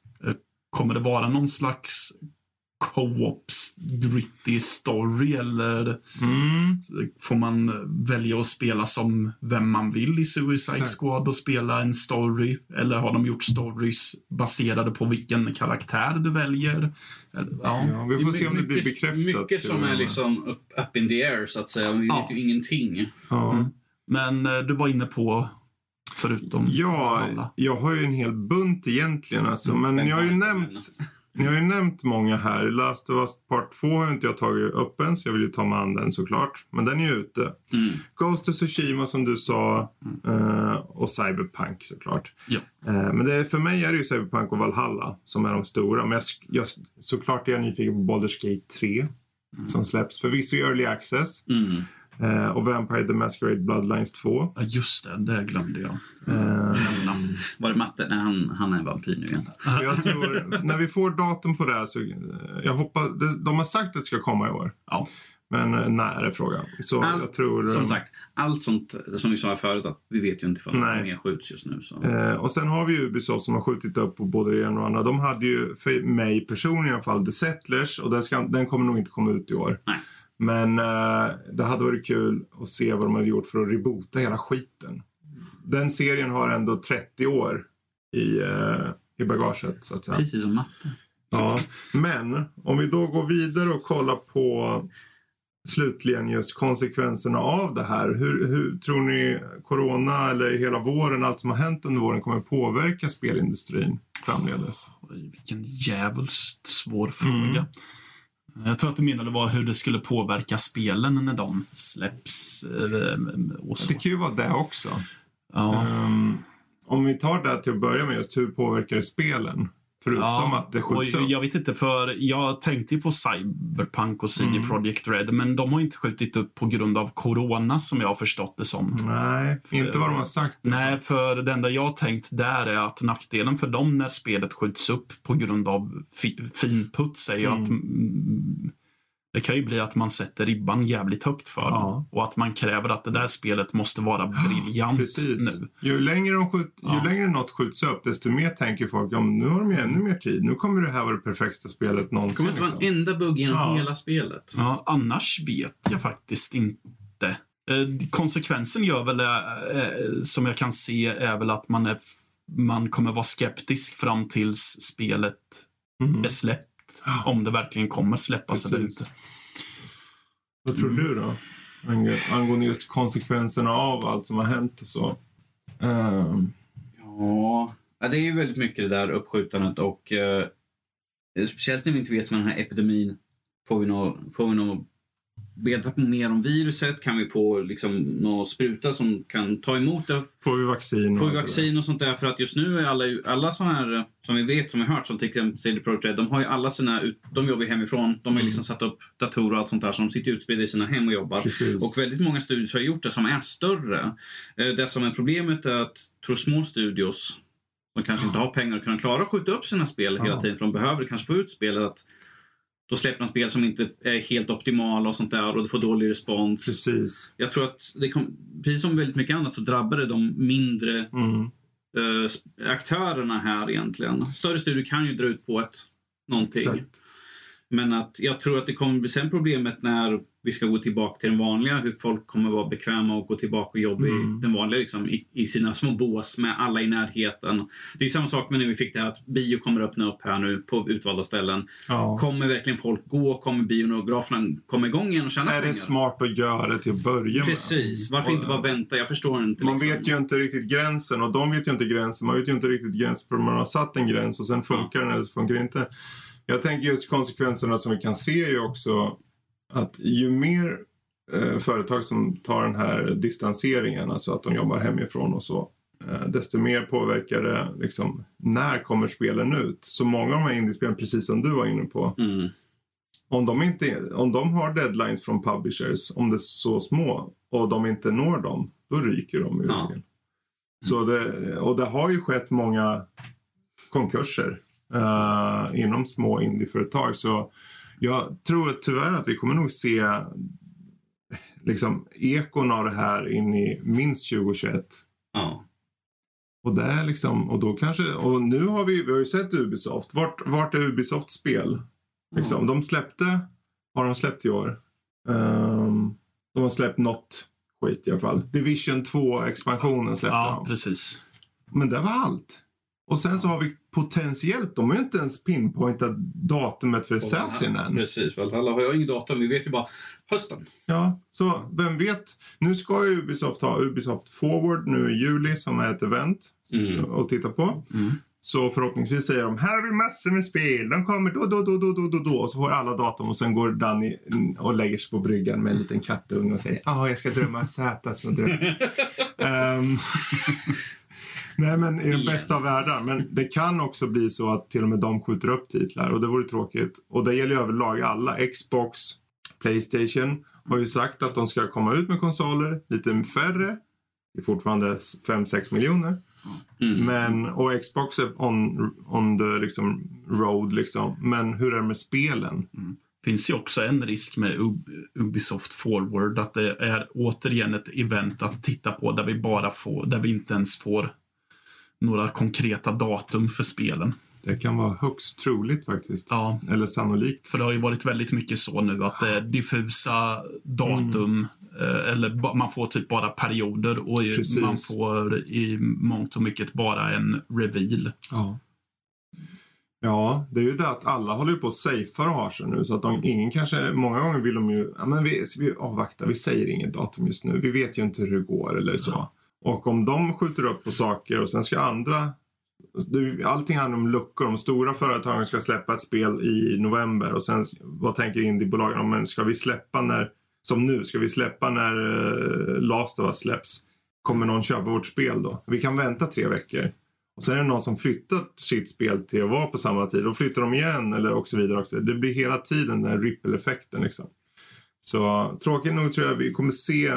Kommer det vara någon slags co-op gritty story, eller mm. får man välja att spela som vem man vill i Suicide Säkert. Squad och spela en story, eller har de gjort stories baserade på vilken karaktär du väljer? Ja, ja vi får se om mycket, det blir bekräftat. Mycket som är liksom up, up in the air så att säga, vi ja. vet ju ingenting. Ja. Mm. Men du var inne på förutom ja, alla. Jag har ju en hel bunt egentligen alltså, mm, men, men jag har ju nämnt Ni har ju nämnt många här. Last of Us Part två har inte jag tagit upp än, så jag vill ju ta mig an den såklart. Men den är ju ute. Mm. Ghost of Tsushima som du sa. Mm. Och Cyberpunk såklart. Ja. Men det är, för mig är det ju Cyberpunk och Valhalla som är de stora. Men jag, jag, såklart är jag nyfiken på Baldur's Gate tre. Mm. Som släpps förvisso i Early Access. Mm. Uh, och Vampire the Masquerade Bloodlines två. Ja just det, det glömde jag. Uh, Var det Matte? Nej, han, han är en vampyr nu igen. Jag tror, när vi får datum på det här så... Jag hoppas, de har sagt att det ska komma i år. Ja. Men när är frågan. Så allt, jag tror... Som sagt, allt sånt som vi sa förut, att vi vet ju inte för att mer skjuts just nu. Så. Eh, och sen har vi ju Ubisoft som har skjutit upp på både det ena och andra. De hade ju, för mig personligen i alla fall, The Settlers. Och den, ska, den kommer nog inte komma ut i år. Nej. Men eh, det hade varit kul att se vad de hade gjort för att reboota hela skiten. Den serien har ändå trettio år i, eh, i bagaget så att säga. Precis som Matte. Ja, men om vi då går vidare och kollar på slutligen just konsekvenserna av det här. Hur, hur tror ni corona eller hela våren, allt som har hänt under våren, kommer påverka spelindustrin framledes? Oh, vilken jävligt svår fråga. Mm. Jag tror att det menade var hur det skulle påverka spelen när de släpps. Och så. Det kan ju vara det också. Ja. Um, om vi tar det här till att börja med, just hur påverkar det spelen? Förutom ja, att det skjuts upp. Jag vet inte, för jag tänkte ju på Cyberpunk och C D mm. Projekt Red, men de har inte skjutit upp på grund av corona som jag har förstått det som. Nej, för, inte vad de har sagt. Nej, för det enda jag tänkt där är att nackdelen för dem när spelet skjuts upp på grund av fi- finputs är ju mm. att mm, det kan ju bli att man sätter ribban jävligt högt för ja. dem. Och att man kräver att det där spelet måste vara briljant precis. Nu. Ju längre, de skjut, ja. ju längre något skjuts upp, desto mer tänker folk om nu har de ju ännu mer tid. Nu kommer det här vara det perfekta spelet någonsin. Det kommer inte vara liksom. En enda bugg genom ja. hela spelet. Ja, annars vet jag faktiskt inte. Eh, konsekvensen gör väl, eh, som jag kan se, är väl att man är f- man kommer vara skeptisk fram tills spelet mm. är släppt. Om det verkligen kommer släppas eller inte. Vad tror du då? Angående just konsekvenserna av allt som har hänt och så. Um. Ja, det är ju väldigt mycket det där uppskjutandet. Och eh, speciellt när vi inte vet med den här epidemin. Får vi nog... Får vi nog veta mer om viruset? Kan vi få liksom någon spruta som kan ta emot det? Får vi vaccin? Får vi vaccin och sånt där? För att just nu är alla, alla så här som vi vet, som vi hört, som till exempel C D Projekt Red, de har ju alla sina, de jobbar hemifrån. De har ju liksom mm. satt upp datorer och allt sånt där, så de sitter utspridda i sina hem och jobbar. Precis. Och väldigt många studios har gjort det som är större. Det som är problemet är att tror små studios som kanske inte har pengar att kunna klara att skjuta upp sina spel hela tiden, för de behöver kanske få ut spelet att då släpper de spel som inte är helt optimala och sånt där, och det får dålig respons. Precis. Jag tror att det kom, precis som väldigt mycket annat, så drabbar det de mindre mm. uh, aktörerna här egentligen. Större studier kan ju dra ut på ett någonting. Exakt. Men att jag tror att det kommer bli sen problemet när vi ska gå tillbaka till den vanliga, hur folk kommer vara bekväma och gå tillbaka och jobba mm. i den vanliga liksom, i, i sina små bås med alla i närheten. Det är samma sak med när vi fick det här att bio kommer öppna upp här nu på utvalda ställen. Ja. Kommer verkligen folk gå? Kommer biograferna komma igång igen och tjäna pengar? Är det smart att göra det till att börja? Precis. Varför och, inte bara vänta? Jag förstår inte. Man liksom. vet ju inte riktigt gränsen, och de vet ju inte gränsen. Man vet ju inte riktigt gränsen för man har satt en gräns och sen funkar ja. den eller funkar inte. Jag tänker just konsekvenserna som vi kan se är också att ju mer eh, företag som tar den här distanseringen, alltså att de jobbar hemifrån och så, eh, desto mer påverkar det liksom, när kommer spelen ut? Så många av de här indiespelen, precis som du var inne på, mm. om, de inte, om de har deadlines från publishers, om det är så små och de inte når dem, då ryker de ur ja. mm. Så det, och det har ju skett många konkurser Uh, inom små indieföretag, så jag tror att tyvärr att vi kommer nog se liksom ekon av det här in i minst tjugo tjugoett. Ja. Och där liksom, och då kanske, och nu har vi, vi har ju sett Ubisoft. Vart, vart är Ubisofts spel? Liksom, ja. De släppte, har de släppt i år? Um, de har släppt något skit i alla fall. Division två-expansionen släppte ja, de. Precis. Men det var allt. Och sen så har vi potentiellt, de är ju inte ens pinpointat datumet för Assassin än. Precis, väl. Alla har ju ingen datum, vi vet ju bara hösten. Ja, så vem vet. Nu ska ju Ubisoft ha Ubisoft Forward nu i juli som är ett event mm. att titta på. Mm. Så förhoppningsvis säger de, här har vi massor med spel, de kommer då, då, då, då, då, då, då. Och så får alla datum och sen går Danny och lägger sig på bryggan med en liten kattunge och säger, ja, jag ska drömma Zäta som dröm. um, Nej, men i den bästa av världar. Men det kan också bli så att till och med de skjuter upp titlar. Och det vore tråkigt. Och det gäller överlag alla. Xbox, PlayStation har ju sagt att de ska komma ut med konsoler. Lite färre. Det är fortfarande fem sex miljoner. Mm. Men, och Xbox är on, on the liksom, road liksom. Men hur är det med spelen? Mm. Finns ju också en risk med Ubisoft Forward att det är återigen ett event att titta på där vi bara får, där vi inte ens får några konkreta datum för spelen. Det kan vara högst troligt faktiskt. Ja. Eller sannolikt. För det har ju varit väldigt mycket så nu att det är diffusa datum mm. eller man får typ bara perioder och precis. Man får i mångt och mycket bara en reveal. Ja. Ja, det är ju det att alla håller på att safea och har sig nu. Så att de, ingen kanske, många gånger vill de ju, ja men vi, vi avvaktar, vi säger inget datum just nu. Vi vet ju inte hur det går eller så. Ja. Och om de skjuter upp på saker och sen ska andra, det, allting handlar om luckor. De stora företagen ska släppa ett spel i november och sen, vad tänker indiebolagen om? Men ska vi släppa när, som nu, ska vi släppa när uh, Last of Us släpps? Kommer någon köpa vårt spel då? Vi kan vänta tre veckor. Och sen är det någon som flyttat sitt spel till att vara på samma tid. Då flyttar de igen eller och så vidare. Också. Det blir hela tiden den här ripple-effekten. Liksom. Så tråkigt nog tror jag vi kommer se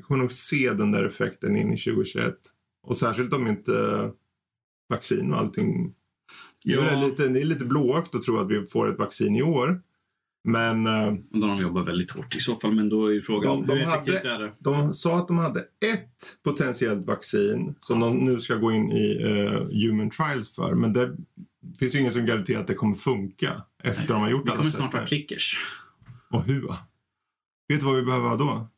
vi kommer nog se den där effekten in i tjugo tjugoett. Och särskilt om inte vaccin och allting. Ja. Det, är lite, det är lite blåökt att tro att vi får ett vaccin i år. Men och de jobbar väldigt hårt i så fall, men då är ju frågan de, de hur effektivt är det? De sa att de hade ett potentiellt vaccin som de nu ska gå in i uh, human trials för, men det finns ju ingen som garanterar att det kommer funka efter att de har gjort vi alla tester. Det kommer snart ha klickers. Och hur? Vet du vad vi behöver då?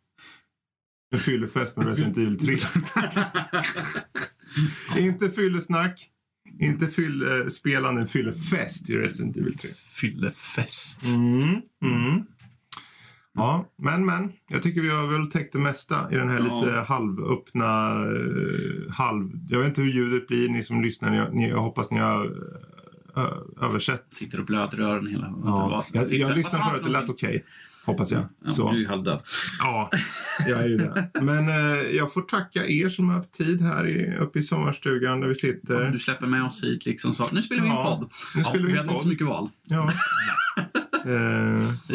En fyllefest med Resident Evil tre. Inte fyllesnack. Inte fyllespelande, fyllefest i Resident Evil tre. Fyllefest. Mm, mm. Ja, men men. Jag tycker vi har väl täckt det mesta i den här ja. lite halvöppna eh, halv... Jag vet inte hur ljudet blir, ni som lyssnar. Ni, ni, jag hoppas ni har ö, översett. Sitter och blöder i öronen hela... Ja. Jag, jag, jag lyssnar förut, det lät okej. Okay. Hoppas jag. Ja, så. Du är ju halvdöv. Ja, jag är ju det. Men eh, jag får tacka er som har haft tid här i, uppe i sommarstugan där vi sitter. Ja, du släpper med oss hit liksom så. Nu spelar vi ja, en podd. Nu spelar ja, vi, vi en hade podd. Inte så mycket val. Ja.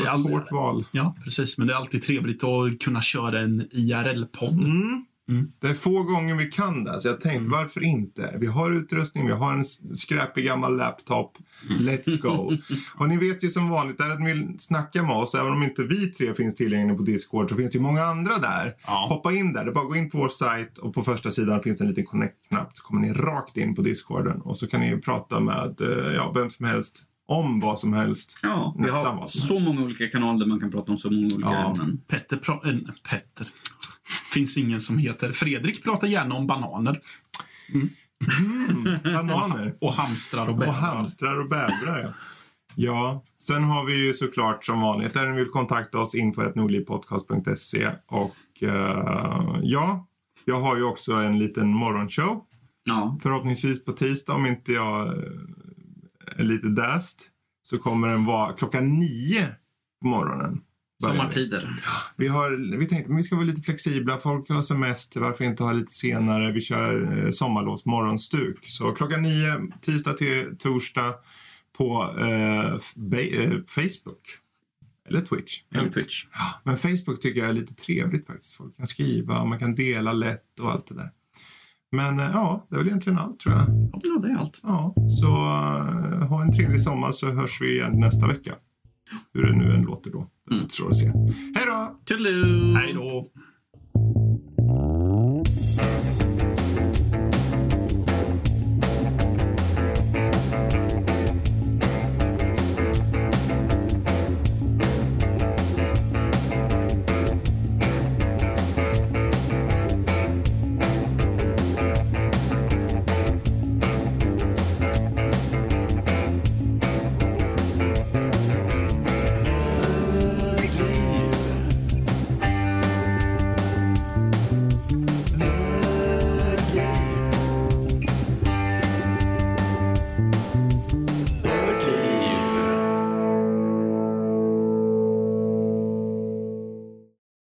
eh, hårt val. Ja, precis. Men det är alltid trevligt att kunna köra en I R L-podd. Mm. Mm. Det är få gånger vi kan det. Så jag tänkte, mm. varför inte? Vi har utrustning, vi har en skräpig gammal laptop. Let's go. Och ni vet ju som vanligt, där att vill snacka med oss, även om inte vi tre finns tillgängliga på Discord, så finns det ju många andra där. Ja. Hoppa in där, det bara gå in på vår sajt och på första sidan finns det en liten connect-knapp, så kommer ni rakt in på Discorden och så kan ni prata med ja, vem som helst om vad som helst. Ja, vi har så många olika kanaler där man kan prata om så många olika ja. ämnen. Petter, pra- äh, Petter. Finns ingen som heter Fredrik pratar gärna om bananer. Mm. Mm, bananer. och, och hamstrar och bävrar. Och hamstrar och bävrar, ja. Ja, sen har vi ju såklart som vanligt där ni vill kontakta oss info at nordlivpodcast punkt se och uh, ja, jag har ju också en liten morgonshow. Ja. Förhoppningsvis på tisdag om inte jag är lite däst så kommer den vara klockan nio på morgonen. Sommartider. Vi, har, vi tänkte men vi ska vara lite flexibla. Folk har semester, varför inte ha lite senare? Vi kör eh, sommarlås, morgonstuk. Så klockan nio, tisdag till torsdag på eh, be- eh, Facebook. Eller Twitch. Eller Twitch. Ja, men Facebook tycker jag är lite trevligt faktiskt. Folk kan skriva, man kan dela lätt och allt det där. Men eh, ja, det är väl egentligen allt tror jag. Ja, det är allt. Ja, så eh, ha en trevlig sommar så hörs vi igen nästa vecka. Hur det nu än låter då. Mm. Så att se. Hej då! Hej då!